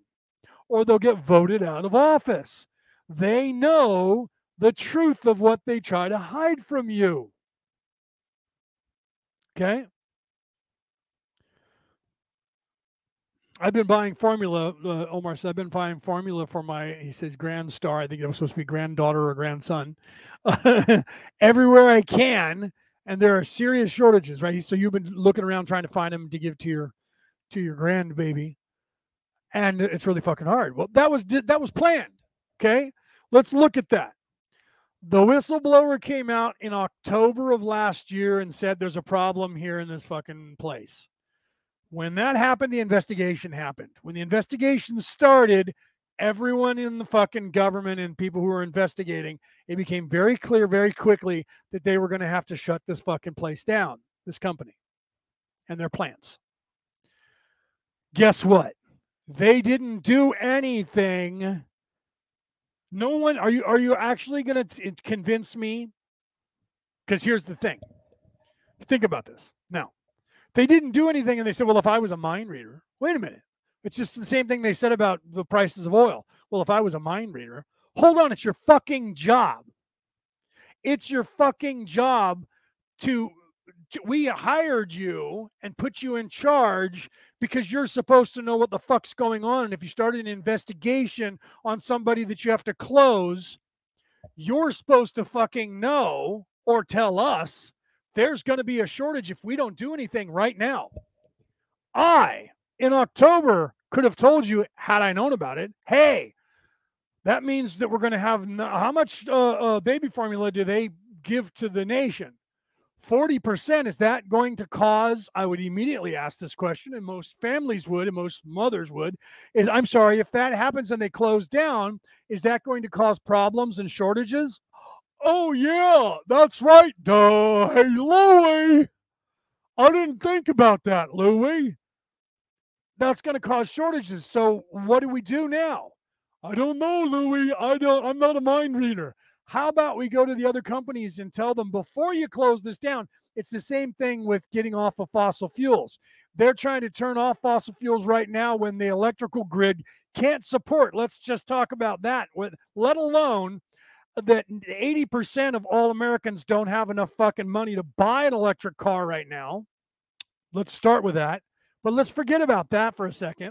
or they'll get voted out of office. They know the truth of what they try to hide from you. Okay? I've been buying formula, uh, Omar said, I've been buying formula for my, he says, grand star. I think it was supposed to be granddaughter or grandson. Everywhere I can, and there are serious shortages, right? So you've been looking around trying to find them to give to your to your grandbaby, and it's really fucking hard. Well, that was that was planned, okay? Let's look at that. The whistleblower came out in October of last year and said there's a problem here in this fucking place. When that happened, the investigation happened. When the investigation started, everyone in the fucking government and people who were investigating, it became very clear very quickly that they were going to have to shut this fucking place down, this company and their plants. Guess what? They didn't do anything. No one, are you are you actually going to convince me? Because here's the thing. Think about this. Now, they didn't do anything and they said, well, if I was a mind reader, wait a minute. It's just the same thing they said about the prices of oil. Well, if I was a mind reader, hold on, it's your fucking job. It's your fucking job to, to we hired you and put you in charge because you're supposed to know what the fuck's going on. And if you started an investigation on somebody that you have to close, you're supposed to fucking know or tell us there's going to be a shortage if we don't do anything right now. I, in October, could have told you, had I known about it, hey, that means that we're going to have, no, how much uh, uh, baby formula do they give to the nation? forty percent, is that going to cause, I would immediately ask this question, and most families would, and most mothers would, is, I'm sorry, if that happens and they close down, is that going to cause problems and shortages? Oh, yeah, that's right, duh, hey, Louie, I didn't think about that, Louie. That's going to cause shortages, so what do we do now? I don't know, Louie, I don't, I'm not a mind reader. How about we go to the other companies and tell them before you close this down? It's the same thing with getting off of fossil fuels. They're trying to turn off fossil fuels right now when the electrical grid can't support. Let's just talk about that, with, let alone that eighty percent of all Americans don't have enough fucking money to buy an electric car right now. Let's start with that. But let's forget about that for a second.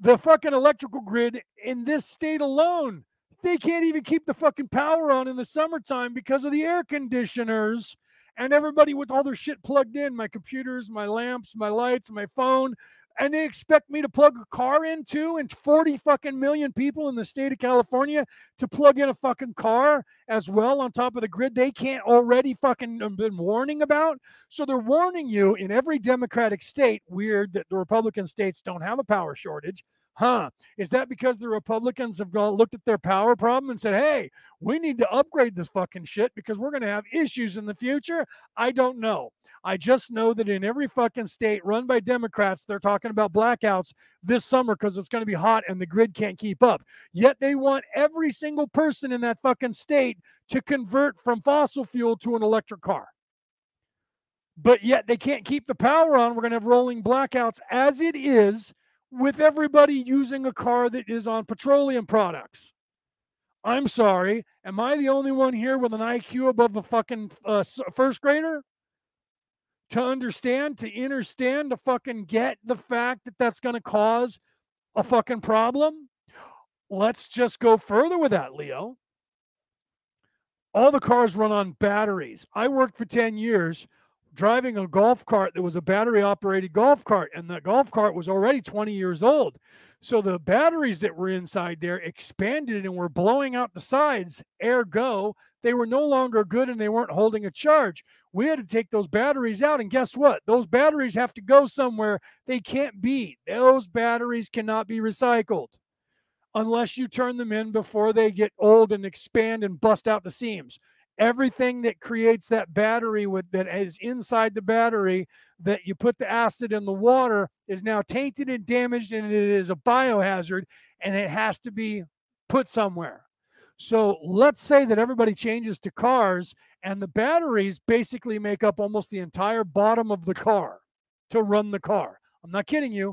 The fucking electrical grid in this state alone, they can't even keep the fucking power on in the summertime because of the air conditioners and everybody with all their shit plugged in, my computers, my lamps, my lights, my phone. And they expect me to plug a car in too, and forty fucking million people in the state of California to plug in a fucking car as well on top of the grid they can't already fucking have been warning about. So they're warning you in every Democratic state. Weird that the Republican states don't have a power shortage. Huh? Is that because the Republicans have gone looked at their power problem and said, hey, we need to upgrade this fucking shit because we're going to have issues in the future? I don't know. I just know that in every fucking state run by Democrats, they're talking about blackouts this summer because it's going to be hot and the grid can't keep up. Yet they want every single person in that fucking state to convert from fossil fuel to an electric car. But yet they can't keep the power on. We're going to have rolling blackouts as it is, with everybody using a car that is on petroleum products. I'm sorry. Am I the only one here with an I Q above a fucking uh, first grader? To understand, to understand, to fucking get the fact that that's going to cause a fucking problem? Let's just go further with that, Leo. All the cars run on batteries. I worked for ten years. Driving a golf cart that was a battery-operated golf cart, and the golf cart was already twenty years old. So the batteries that were inside there expanded and were blowing out the sides, ergo, they were no longer good and they weren't holding a charge. We had to take those batteries out, and guess what? Those batteries have to go somewhere. They can't be. Those batteries cannot be recycled unless you turn them in before they get old and expand and bust out the seams. Everything that creates that battery with, that is inside the battery that you put the acid in the water is now tainted and damaged, and it is a biohazard, and it has to be put somewhere. So let's say that everybody changes to cars, and the batteries basically make up almost the entire bottom of the car to run the car. I'm not kidding you.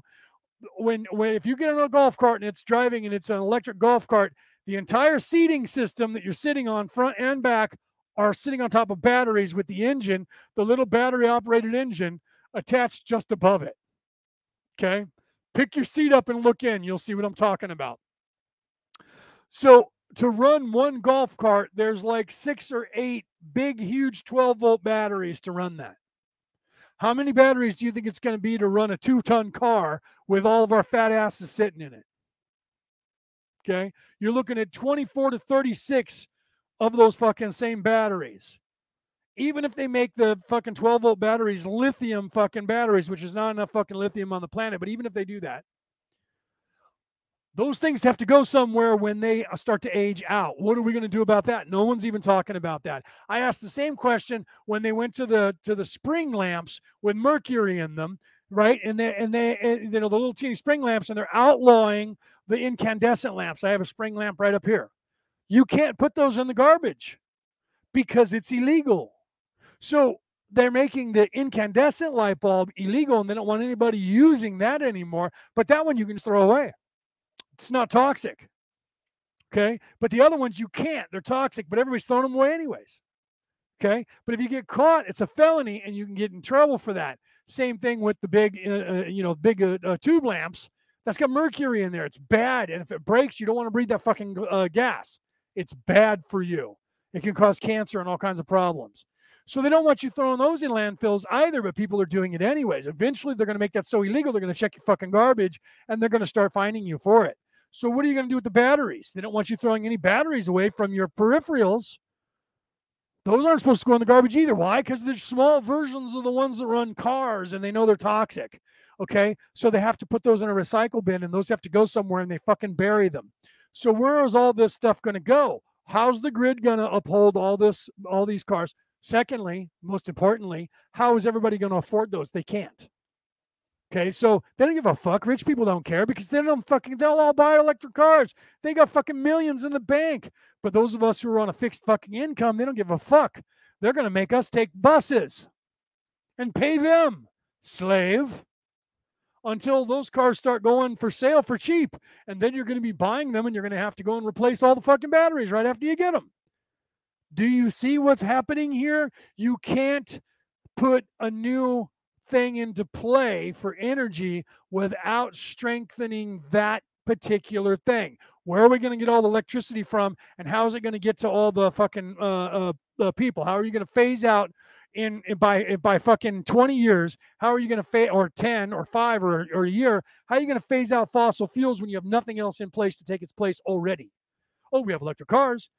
When, when if you get in a golf cart and it's driving and it's an electric golf cart, the entire seating system that you're sitting on, front and back, are sitting on top of batteries with the engine, the little battery-operated engine, attached just above it, okay? Pick your seat up and look in. You'll see what I'm talking about. So to run one golf cart, there's like six or eight big, huge twelve-volt batteries to run that. How many batteries do you think it's going to be to run a two-ton car with all of our fat asses sitting in it? Okay? You're looking at twenty-four to thirty-six of those fucking same batteries. Even if they make the fucking twelve volt batteries, lithium fucking batteries, which is not enough fucking lithium on the planet, but even if they do that, those things have to go somewhere when they start to age out. What are we going to do about that? No one's even talking about that. I asked the same question when they went to the to the spring lamps with mercury in them, right? And they and they and, you know, the little teeny spring lamps, and they're outlawing the incandescent lamps. I have a spring lamp right up here. You can't put those in the garbage because it's illegal. So they're making the incandescent light bulb illegal, and they don't want anybody using that anymore. But that one you can just throw away. It's not toxic, okay? But the other ones you can't. They're toxic, but everybody's throwing them away anyways, okay? But if you get caught, it's a felony, and you can get in trouble for that. Same thing with the big, uh, you know, big uh, uh, tube lamps. That's got mercury in there. It's bad, and if it breaks, you don't want to breathe that fucking uh, gas. It's bad for you. It can cause cancer and all kinds of problems. So they don't want you throwing those in landfills either, but people are doing it anyways. Eventually, they're going to make that so illegal, they're going to check your fucking garbage, and they're going to start fining you for it. So what are you going to do with the batteries? They don't want you throwing any batteries away from your peripherals. Those aren't supposed to go in the garbage either. Why? Because they're small versions of the ones that run cars, and they know they're toxic, okay? So they have to put those in a recycle bin, and those have to go somewhere, and they fucking bury them. So where is all this stuff going to go? How's the grid going to uphold all this, all these cars? Secondly, most importantly, how is everybody going to afford those? They can't. Okay, so they don't give a fuck. Rich people don't care because they don't fucking, they'll all buy electric cars. They got fucking millions in the bank. But those of us who are on a fixed fucking income, they don't give a fuck. They're going to make us take buses and pay them, slave, until those cars start going for sale for cheap. And then you're going to be buying them, and you're going to have to go and replace all the fucking batteries right after you get them. Do you see what's happening here? You can't put a new thing into play for energy without strengthening that particular thing. Where are we going to get all the electricity from, and how is it going to get to all the fucking uh, uh, uh, people? How are you going to phase out in, in by in, by fucking twenty years? How are you going to phase, or ten or five or, or a year? How are you going to phase out fossil fuels when you have nothing else in place to take its place already? Oh, we have electric cars.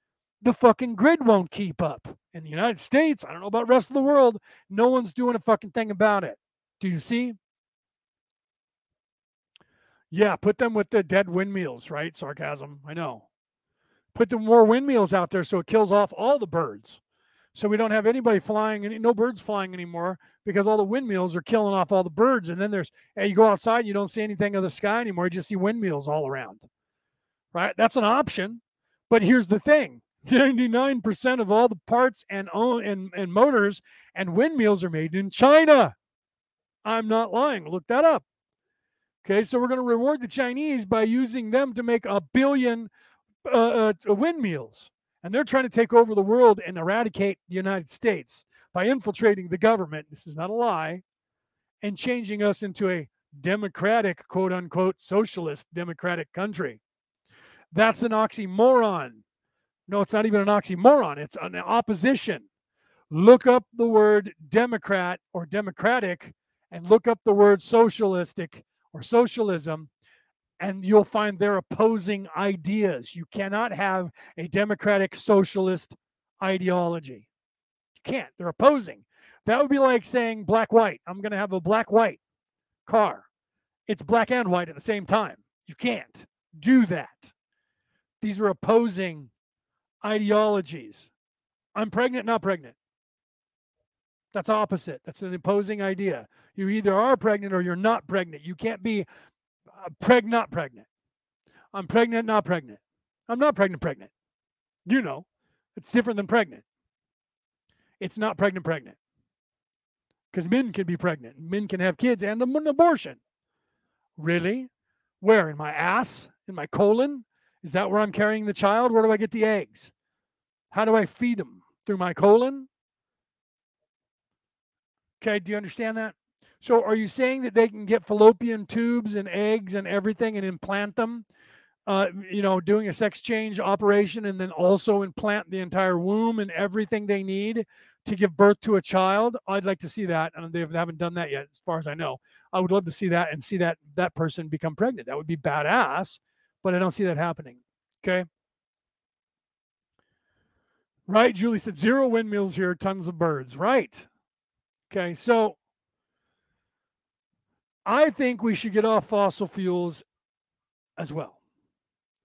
The fucking grid won't keep up. In the United States, I don't know about the rest of the world, no one's doing a fucking thing about it. Do you see? Yeah, put them with the dead windmills, right? Sarcasm, I know. Put them more windmills out there so it kills off all the birds. So we don't have anybody flying, any, no birds flying anymore because all the windmills are killing off all the birds. And then there's, hey, you go outside and you don't see anything of the sky anymore. You just see windmills all around, right? That's an option. But here's the thing. ninety-nine percent of all the parts and, and and motors and windmills are made in China. I'm not lying. Look that up. Okay, so we're going to reward the Chinese by using them to make a billion uh, uh, windmills. And they're trying to take over the world and eradicate the United States by infiltrating the government. This is not a lie. And changing us into a democratic, quote unquote, socialist democratic country. That's an oxymoron. No, it's not even an oxymoron. It's an opposition. Look up the word Democrat or democratic and look up the word socialistic or socialism, and you'll find they're opposing ideas. You cannot have a democratic socialist ideology. You can't. They're opposing. That would be like saying black-white. I'm going to have a black-white car. It's black and white at the same time. You can't do that. These are opposing ideologies. I'm pregnant, not pregnant. That's opposite. That's an opposing idea. You either are pregnant or you're not pregnant. You can't be uh, preg, not pregnant. I'm pregnant, not pregnant. I'm not pregnant, pregnant. You know, it's different than pregnant. It's not pregnant, pregnant. Because men can be pregnant. Men can have kids and an abortion. Really? Where? In my ass? In my colon? Is that where I'm carrying the child? Where do I get the eggs? How do I feed them? Through my colon? Okay, do you understand that? So are you saying that they can get fallopian tubes and eggs and everything and implant them? Uh, you know, doing a sex change operation and then also implant the entire womb and everything they need to give birth to a child? I'd like to see that. And they haven't done that yet, as far as I know. I would love to see that and see that that person become pregnant. That would be badass. But I don't see that happening, okay? Right. Julie said zero windmills here, tons of birds. Right. Okay. So I think we should get off fossil fuels as well.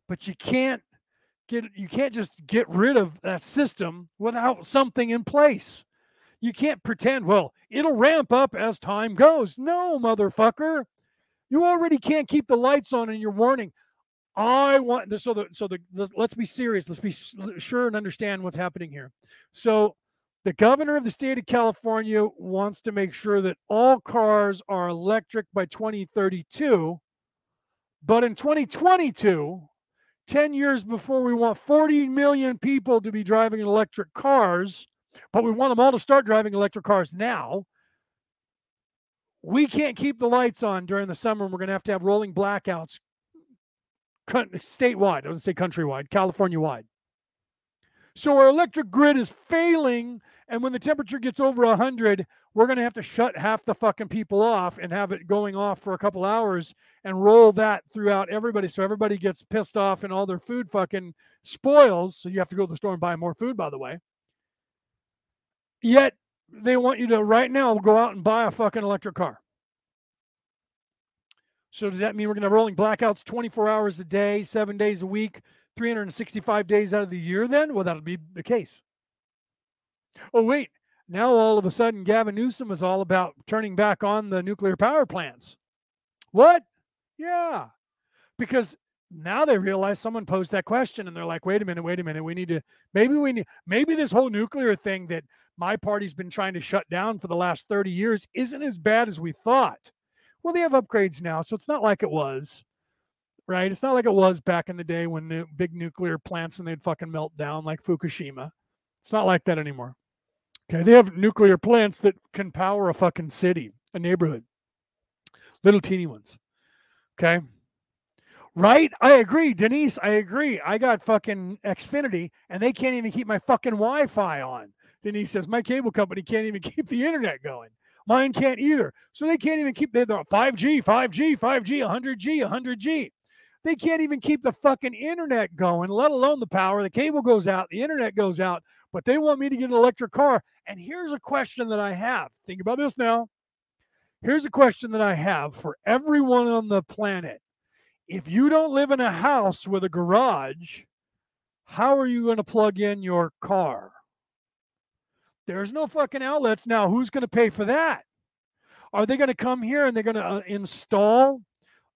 But you can't get you can't just get rid of that system without something in place. You can't pretend, well, it'll ramp up as time goes. No, motherfucker. You already can't keep the lights on and you're warning. I want this. So the, so the, the, let's be serious. Let's be sure and understand what's happening here. So the governor of the state of California wants to make sure that all cars are electric by twenty thirty-two. But in twenty twenty-two, ten years before, we want forty million people to be driving electric cars, but we want them all to start driving electric cars now. We can't keep the lights on during the summer. We're going to have to have rolling blackouts statewide, I don't say countrywide, California-wide. So our electric grid is failing, and when the temperature gets over one hundred, we're going to have to shut half the fucking people off and have it going off for a couple hours and roll that throughout everybody so everybody gets pissed off and all their food fucking spoils. So you have to go to the store and buy more food, by the way. Yet they want you to right now go out and buy a fucking electric car. So does that mean we're going to have rolling blackouts twenty-four hours a day, seven days a week, three hundred sixty-five days out of the year then? Well, that'll be the case. Oh, wait. Now all of a sudden, Gavin Newsom is all about turning back on the nuclear power plants. What? Yeah. Because now they realize someone posed that question and they're like, wait a minute, wait a minute. We need to, maybe we need, maybe this whole nuclear thing that my party's been trying to shut down for the last thirty years isn't as bad as we thought. Well, they have upgrades now, so it's not like it was, right? It's not like it was back in the day when new, big nuclear plants and they'd fucking melt down like Fukushima. It's not like that anymore. Okay, they have nuclear plants that can power a fucking city, a neighborhood, little teeny ones. Okay, right? I agree, Denise. I agree. I got fucking Xfinity, and they can't even keep my fucking Wi-Fi on. Denise says my cable company can't even keep the internet going. Mine can't either. So they can't even keep the five G, five G, five G, one hundred G, one hundred G. They can't even keep the fucking internet going, let alone the power. The cable goes out, the internet goes out, but they want me to get an electric car. And here's a question that I have. Think about this now. Here's a question that I have for everyone on the planet. If you don't live in a house with a garage, how are you going to plug in your car? There's no fucking outlets now. Who's going to pay for that? Are they going to come here and they're going to uh, install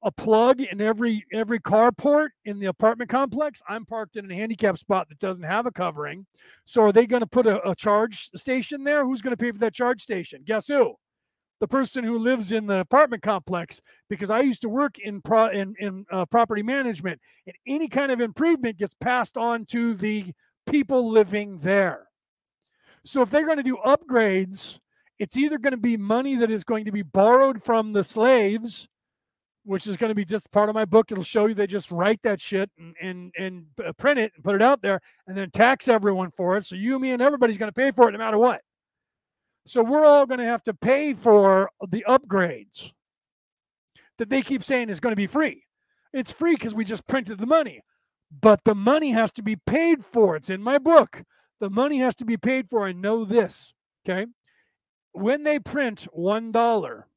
a plug in every every carport in the apartment complex? I'm parked in a handicapped spot that doesn't have a covering. So are they going to put a, a charge station there? Who's going to pay for that charge station? Guess who? The person who lives in the apartment complex. Because I used to work in pro- in, in uh, property management, and any kind of improvement gets passed on to the people living there. So if they're going to do upgrades, it's either going to be money that is going to be borrowed from the slaves, which is going to be just part of my book. It'll show you they just write that shit and and, and print it and put it out there and then tax everyone for it. So you, me, and everybody's going to pay for it no matter what. So we're all going to have to pay for the upgrades that they keep saying is going to be free. It's free because we just printed the money. But the money has to be paid for. It's in my book. The money has to be paid for. I know this, okay? When they print one dollar,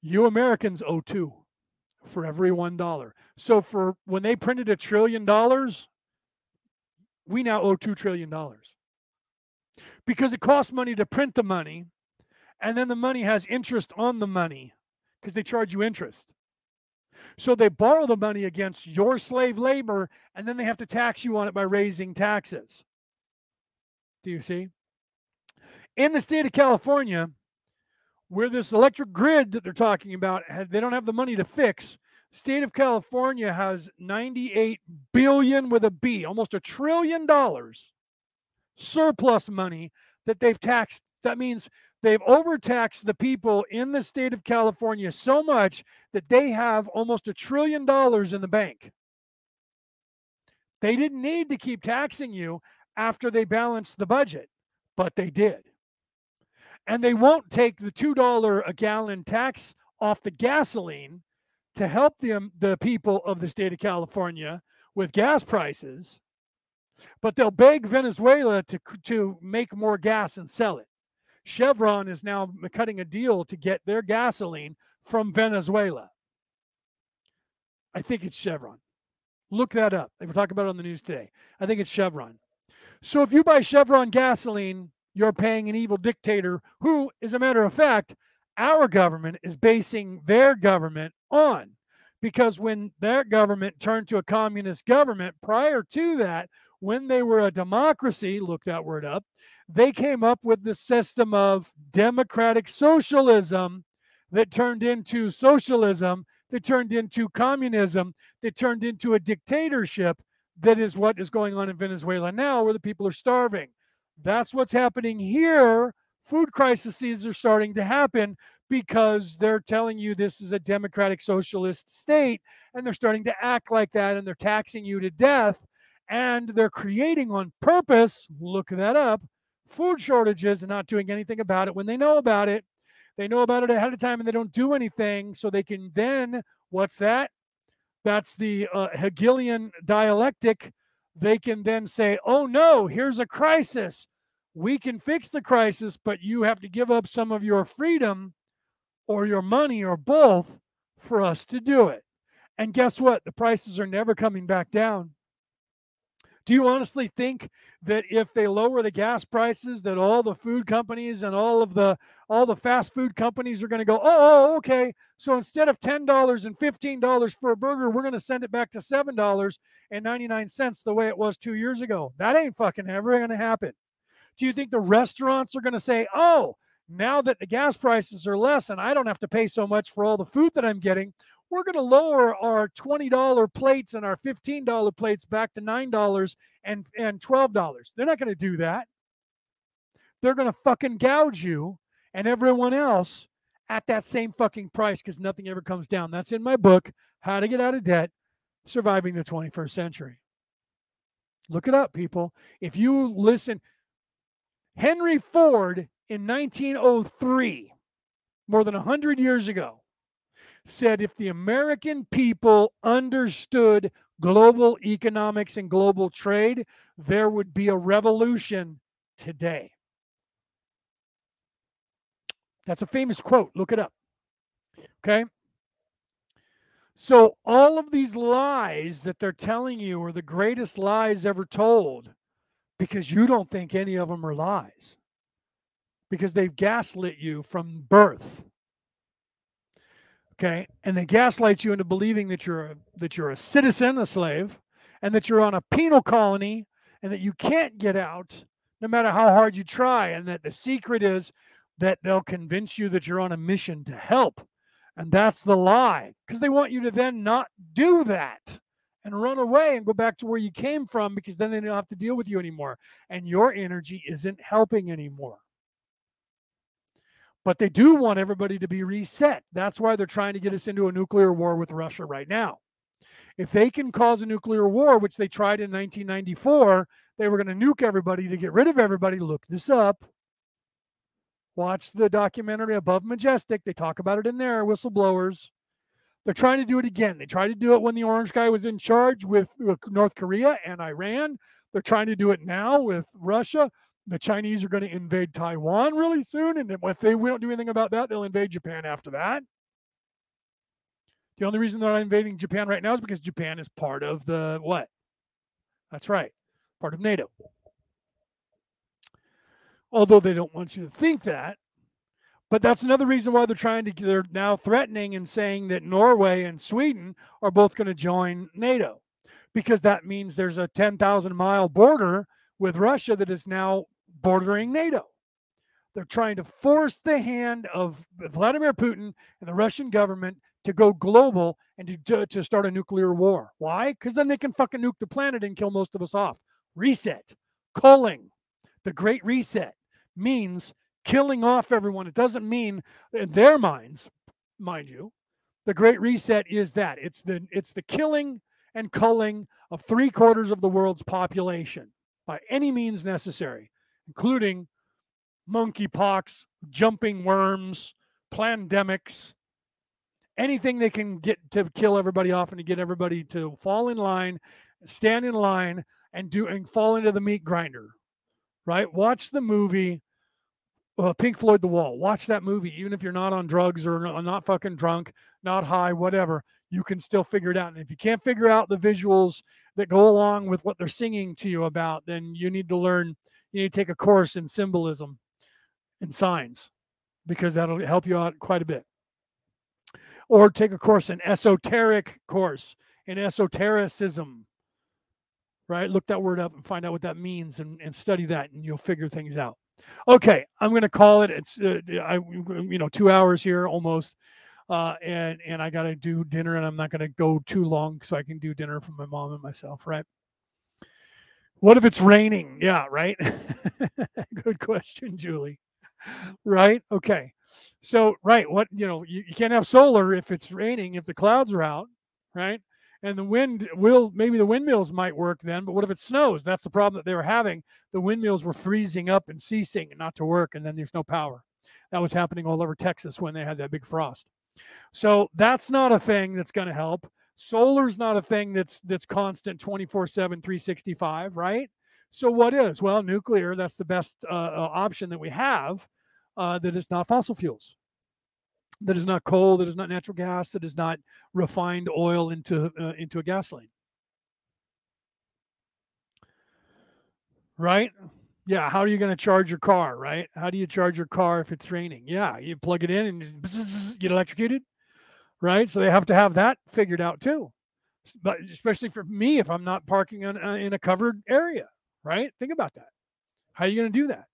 you Americans owe two for every one dollar. So for when they printed a trillion dollars, we now owe two trillion dollars. Because it costs money to print the money, and then the money has interest on the money because they charge you interest. So they borrow the money against your slave labor, and then they have to tax you on it by raising taxes. Do you see? In the state of California, where this electric grid that they're talking about, they don't have the money to fix. State of California has ninety-eight billion with a B, almost a trillion dollars surplus money that they've taxed. That means they've overtaxed the people in the state of California so much that they have almost a trillion dollars in the bank. They didn't need to keep taxing you after they balanced the budget, but they did. And they won't take the two dollars a gallon tax off the gasoline to help the, the people of the state of California with gas prices. But they'll beg Venezuela to, to make more gas and sell it. Chevron is now cutting a deal to get their gasoline from Venezuela. I think it's Chevron. Look that up. They were talking about it on the news today. I think it's Chevron. So if you buy Chevron gasoline, you're paying an evil dictator who, as a matter of fact, our government is basing their government on. Because when their government turned to a communist government, prior to that, when they were a democracy, look that word up, they came up with the system of democratic socialism that turned into socialism, that turned into communism, that turned into a dictatorship. That is what is going on in Venezuela now, where the people are starving. That's what's happening here. Food crises are starting to happen because they're telling you this is a democratic socialist state, and they're starting to act like that, and they're taxing you to death, and they're creating on purpose, look that up, food shortages and not doing anything about it when they know about it. They know about it ahead of time and they don't do anything, so they can then, what's that? That's the uh, Hegelian dialectic. They can then say, oh no, here's a crisis. We can fix the crisis, but you have to give up some of your freedom or your money or both for us to do it. And guess what? The prices are never coming back down. Do you honestly think that if they lower the gas prices, that all the food companies and all of the all the fast food companies are going to go, oh, okay, so instead of ten dollars and fifteen dollars for a burger, we're going to send it back to seven dollars and ninety-nine cents the way it was two years ago? That ain't fucking ever going to happen. Do you think the restaurants are going to say, oh, now that the gas prices are less and I don't have to pay so much for all the food that I'm getting, we're going to lower our twenty dollars plates and our fifteen dollars plates back to nine dollars and, and twelve dollars. They're not going to do that. They're going to fucking gouge you and everyone else at that same fucking price because nothing ever comes down. That's in my book, How to Get Out of Debt, Surviving the twenty-first Century. Look it up, people. If you listen, Henry Ford in nineteen oh three, more than one hundred years ago, said if the American people understood global economics and global trade, there would be a revolution today. That's a famous quote. Look it up. Okay? So all of these lies that they're telling you are the greatest lies ever told because you don't think any of them are lies. Because they've gaslit you from birth. Okay, and they gaslight you into believing that you're a, that you're a citizen, a slave, and that you're on a penal colony and that you can't get out no matter how hard you try, and that the secret is that they'll convince you that you're on a mission to help. And that's the lie, because they want you to then not do that and run away and go back to where you came from, because then they don't have to deal with you anymore and your energy isn't helping anymore. But they do want everybody to be reset. That's why they're trying to get us into a nuclear war with Russia right now. If they can cause a nuclear war, which they tried in nineteen ninety-four, they were going to nuke everybody to get rid of everybody. Look this up. Watch the documentary Above Majestic. They talk about it in there, whistleblowers. They're trying to do it again. They tried to do it when the orange guy was in charge with North Korea and Iran. They're trying to do it now with Russia. The Chinese are going to invade Taiwan really soon, and if they we don't do anything about that, they'll invade Japan after that. The only reason they're not invading Japan right now is because Japan is part of the what? That's right, part of NATO. Although they don't want you to think that, but that's another reason why they're trying to. They're now threatening and saying that Norway and Sweden are both going to join NATO, because that means there's a ten thousand mile border with Russia that is now bordering NATO. They're trying to force the hand of Vladimir Putin and the Russian government to go global and to, to, to start a nuclear war. Why? Because then they can fucking nuke the planet and kill most of us off. Reset. Culling. The Great Reset means killing off everyone. It doesn't mean, in their minds, mind you, the Great Reset is that. It's the, it's the killing and culling of three quarters of the world's population. By any means necessary, including monkeypox, jumping worms, pandemics, anything they can get to kill everybody off and to get everybody to fall in line, stand in line, and do and fall into the meat grinder, right? Watch the movie uh, Pink Floyd, The Wall. Watch that movie. Even if you're not on drugs or not fucking drunk, not high, whatever, you can still figure it out. And if you can't figure out the visuals that go along with what they're singing to you about, then you need to learn, you need to take a course in symbolism and signs, because that'll help you out quite a bit. Or take a course, an esoteric course in esotericism, right? Look that word up and find out what that means, and, and study that, and you'll figure things out. Okay, I'm going to call it. It's uh, I, you know, two hours here almost, uh, and and I got to do dinner, and I'm not going to go too long so I can do dinner for my mom and myself, right? What if it's raining? Yeah, right. Good question, Julie. Right? Okay. So, right, what, you know, you, you can't have solar if it's raining, if the clouds are out, right? And the wind will, maybe the windmills might work then, but what if it snows? That's the problem that they were having. The windmills were freezing up and ceasing not to work, and then there's no power. That was happening all over Texas when they had that big frost. So that's not a thing that's going to help. Solar's not a thing that's that's constant twenty-four seven, three sixty-five, right? So what is? Well, nuclear, that's the best uh, option that we have. Uh, that is not fossil fuels, that is not coal, that is not natural gas, that is not refined oil into uh, into a gasoline. Right? Yeah. How are you going to charge your car? Right? How do you charge your car if it's raining? Yeah, you plug it in and you get electrocuted. Right? So they have to have that figured out too. But especially for me, if I'm not parking on, uh, in a covered area, right? Think about that. How are you going to do that?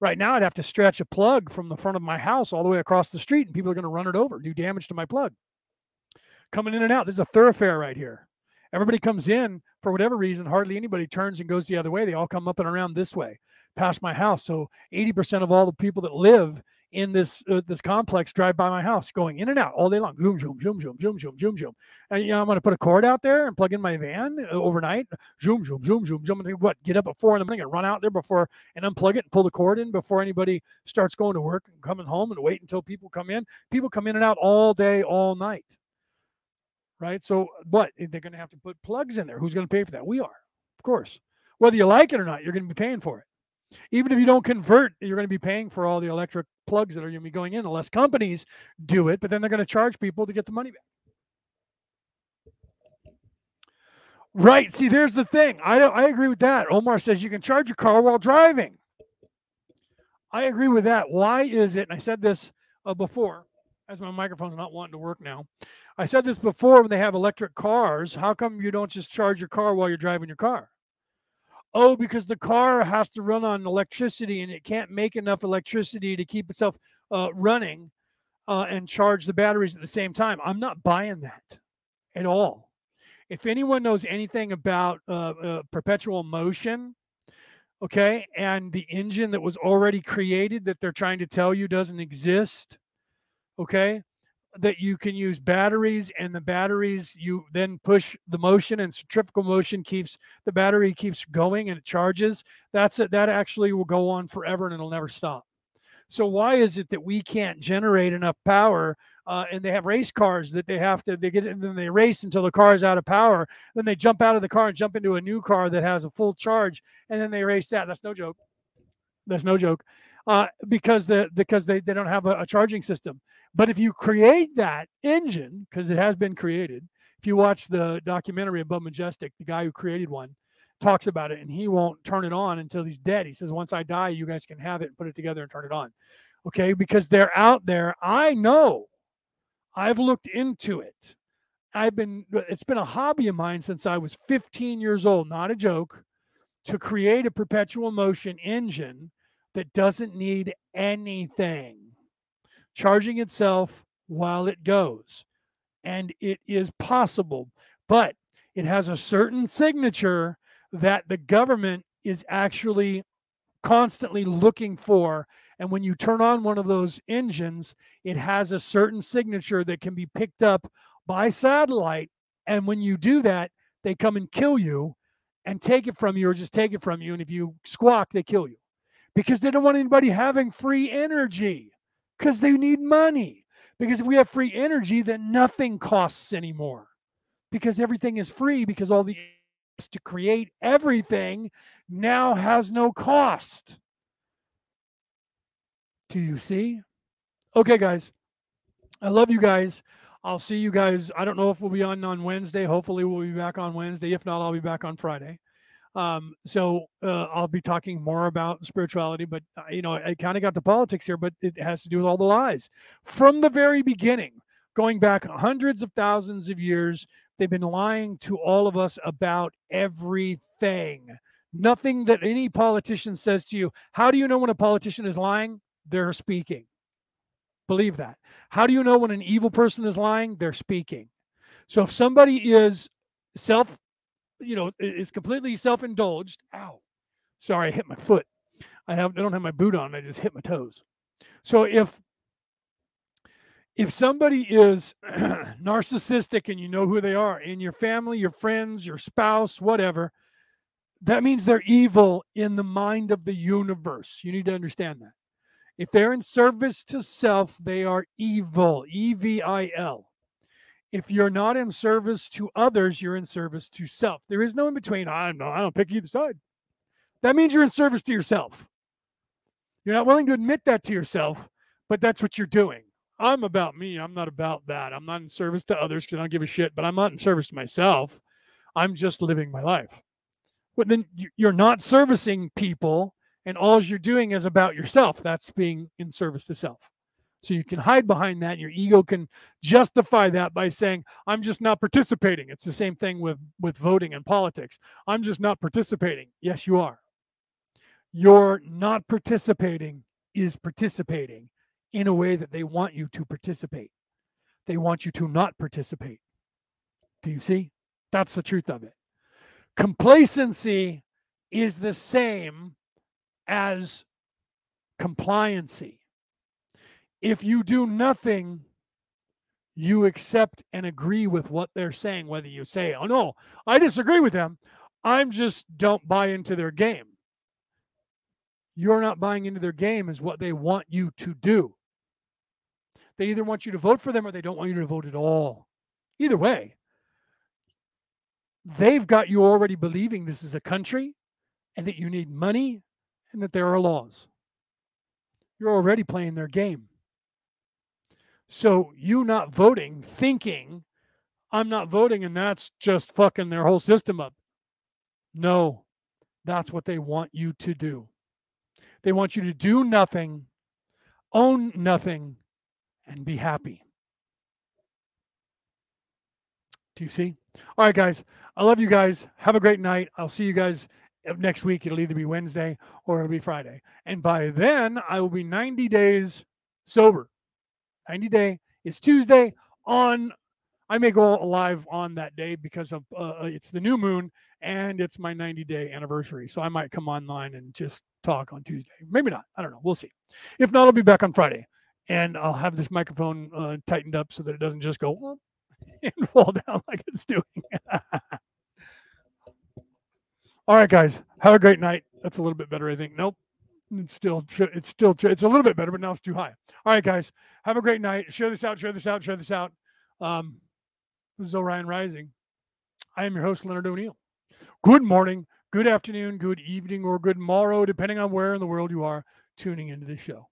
Right now, I'd have to stretch a plug from the front of my house all the way across the street, and people are going to run it over, do damage to my plug. Coming in and out, this is a thoroughfare right here. Everybody comes in for whatever reason. Hardly anybody turns and goes the other way. They all come up and around this way, past my house. So eighty percent of all the people that live in this uh, this complex drive by my house, going in and out all day long. Zoom, zoom, zoom, zoom, zoom, zoom, zoom, zoom. And you know, I'm going to put a cord out there and plug in my van overnight. Zoom, zoom, zoom, zoom, zoom. And think, what? Get up at four in the morning and run out there before and unplug it and pull the cord in before anybody starts going to work and coming home, and wait until people come in. People come in and out all day, all night. Right? So, but they're going to have to put plugs in there. Who's going to pay for that? We are, of course. Whether you like it or not, you're going to be paying for it. Even if you don't convert, you're going to be paying for all the electric plugs that are going to be going in, unless companies do it, but then they're going to charge people to get the money back. Right. See, there's the thing. I don't, I agree with that. Omar says you can charge your car while driving. I agree with that. Why is it? And I said this uh, before, as my microphone's not wanting to work now. I said this before, when they have electric cars, how come you don't just charge your car while you're driving your car? Oh, because the car has to run on electricity, and it can't make enough electricity to keep itself uh, running uh, and charge the batteries at the same time. I'm not buying that at all. If anyone knows anything about uh, uh, perpetual motion, okay, and the engine that was already created that they're trying to tell you doesn't exist, okay, that you can use batteries, and the batteries, you then push the motion, and centrifugal motion keeps the battery keeps going, and it charges. That's it. That actually will go on forever, and it'll never stop. So why is it that we can't generate enough power? Uh, and they have race cars that they have to, they get, and then they race until the car is out of power. Then they jump out of the car and jump into a new car that has a full charge. And then they race that. That's no joke. That's no joke. Uh, because the because they, they don't have a, a charging system. But if you create that engine, because it has been created, if you watch the documentary Above Majestic, the guy who created one talks about it, and he won't turn it on until he's dead. He says, once I die, you guys can have it and put it together and turn it on. Okay, because they're out there. I know. I've looked into it. I've been, it's been a hobby of mine since I was fifteen years old, not a joke, to create a perpetual motion engine that doesn't need anything, charging itself while it goes. And it is possible, but it has a certain signature that the government is actually constantly looking for. And when you turn on one of those engines, it has a certain signature that can be picked up by satellite. And when you do that, they come and kill you and take it from you, or just take it from you. And if you squawk, they kill you, because they don't want anybody having free energy, because they need money. Because if we have free energy, then nothing costs anymore, because everything is free, because all the tax to create everything now has no cost. Do you see? Okay, guys. I love you guys. I'll see you guys. I don't know if we'll be on on Wednesday. Hopefully we'll be back on Wednesday. If not, I'll be back on Friday. Um, so uh, I'll be talking more about spirituality, but uh, you know, I kind of got to politics here, but it has to do with all the lies from the very beginning, going back hundreds of thousands of years. They've been lying to all of us about everything. Nothing that any politician says to you. How do you know when a politician is lying? They're speaking. Believe that. How do you know when an evil person is lying? They're speaking. So if somebody is self, you know, is completely self-indulged. Ow. Sorry, I hit my foot. I have I don't have my boot on. I just hit my toes. So if if somebody is narcissistic and you know who they are in your family, your friends, your spouse, whatever, that means they're evil in the mind of the universe. You need to understand that. If they're in service to self, they are evil, E V I L. If you're not in service to others, you're in service to self. There is no in between. I don't know. I don't pick either side. That means you're in service to yourself. You're not willing to admit that to yourself, but that's what you're doing. I'm about me. I'm not about that. I'm not in service to others because I don't give a shit, but I'm not in service to myself. I'm just living my life. But then you're not servicing people, and all you're doing is about yourself. That's being in service to self. So you can hide behind that. And your ego can justify that by saying, I'm just not participating. It's the same thing with, with voting and politics. I'm just not participating. Yes, you are. Your not participating is participating in a way that they want you to participate. They want you to not participate. Do you see? That's the truth of it. Complacency is the same as compliancy. If you do nothing, you accept and agree with what they're saying, whether you say, oh, no, I disagree with them. I'm just don't buy into their game. You're not buying into their game is what they want you to do. They either want you to vote for them or they don't want you to vote at all. Either way, they've got you already believing this is a country and that you need money and that there are laws. You're already playing their game. So you not voting, thinking, I'm not voting, and that's just fucking their whole system up. No, that's what they want you to do. They want you to do nothing, own nothing, and be happy. Do you see? All right, guys. I love you guys. Have a great night. I'll see you guys next week. It'll either be Wednesday or it'll be Friday. And by then, I will be ninety days sober. ninety day is Tuesday. On, I may go live on that day because of uh, it's the new moon and it's my ninety day anniversary. So I might come online and just talk on Tuesday. Maybe not. I don't know. We'll see. If not, I'll be back on Friday. And I'll have this microphone uh, tightened up so that it doesn't just go and fall down like it's doing. All right, guys, have a great night. That's a little bit better, I think. Nope. It's still, it's still, it's a little bit better, but now it's too high. All right, guys, have a great night. Share this out, share this out, share this out. Um, this is Orion Rising. I am your host, Leonard O'Neill. Good morning, good afternoon, good evening, or good morrow, depending on where in the world you are tuning into this show.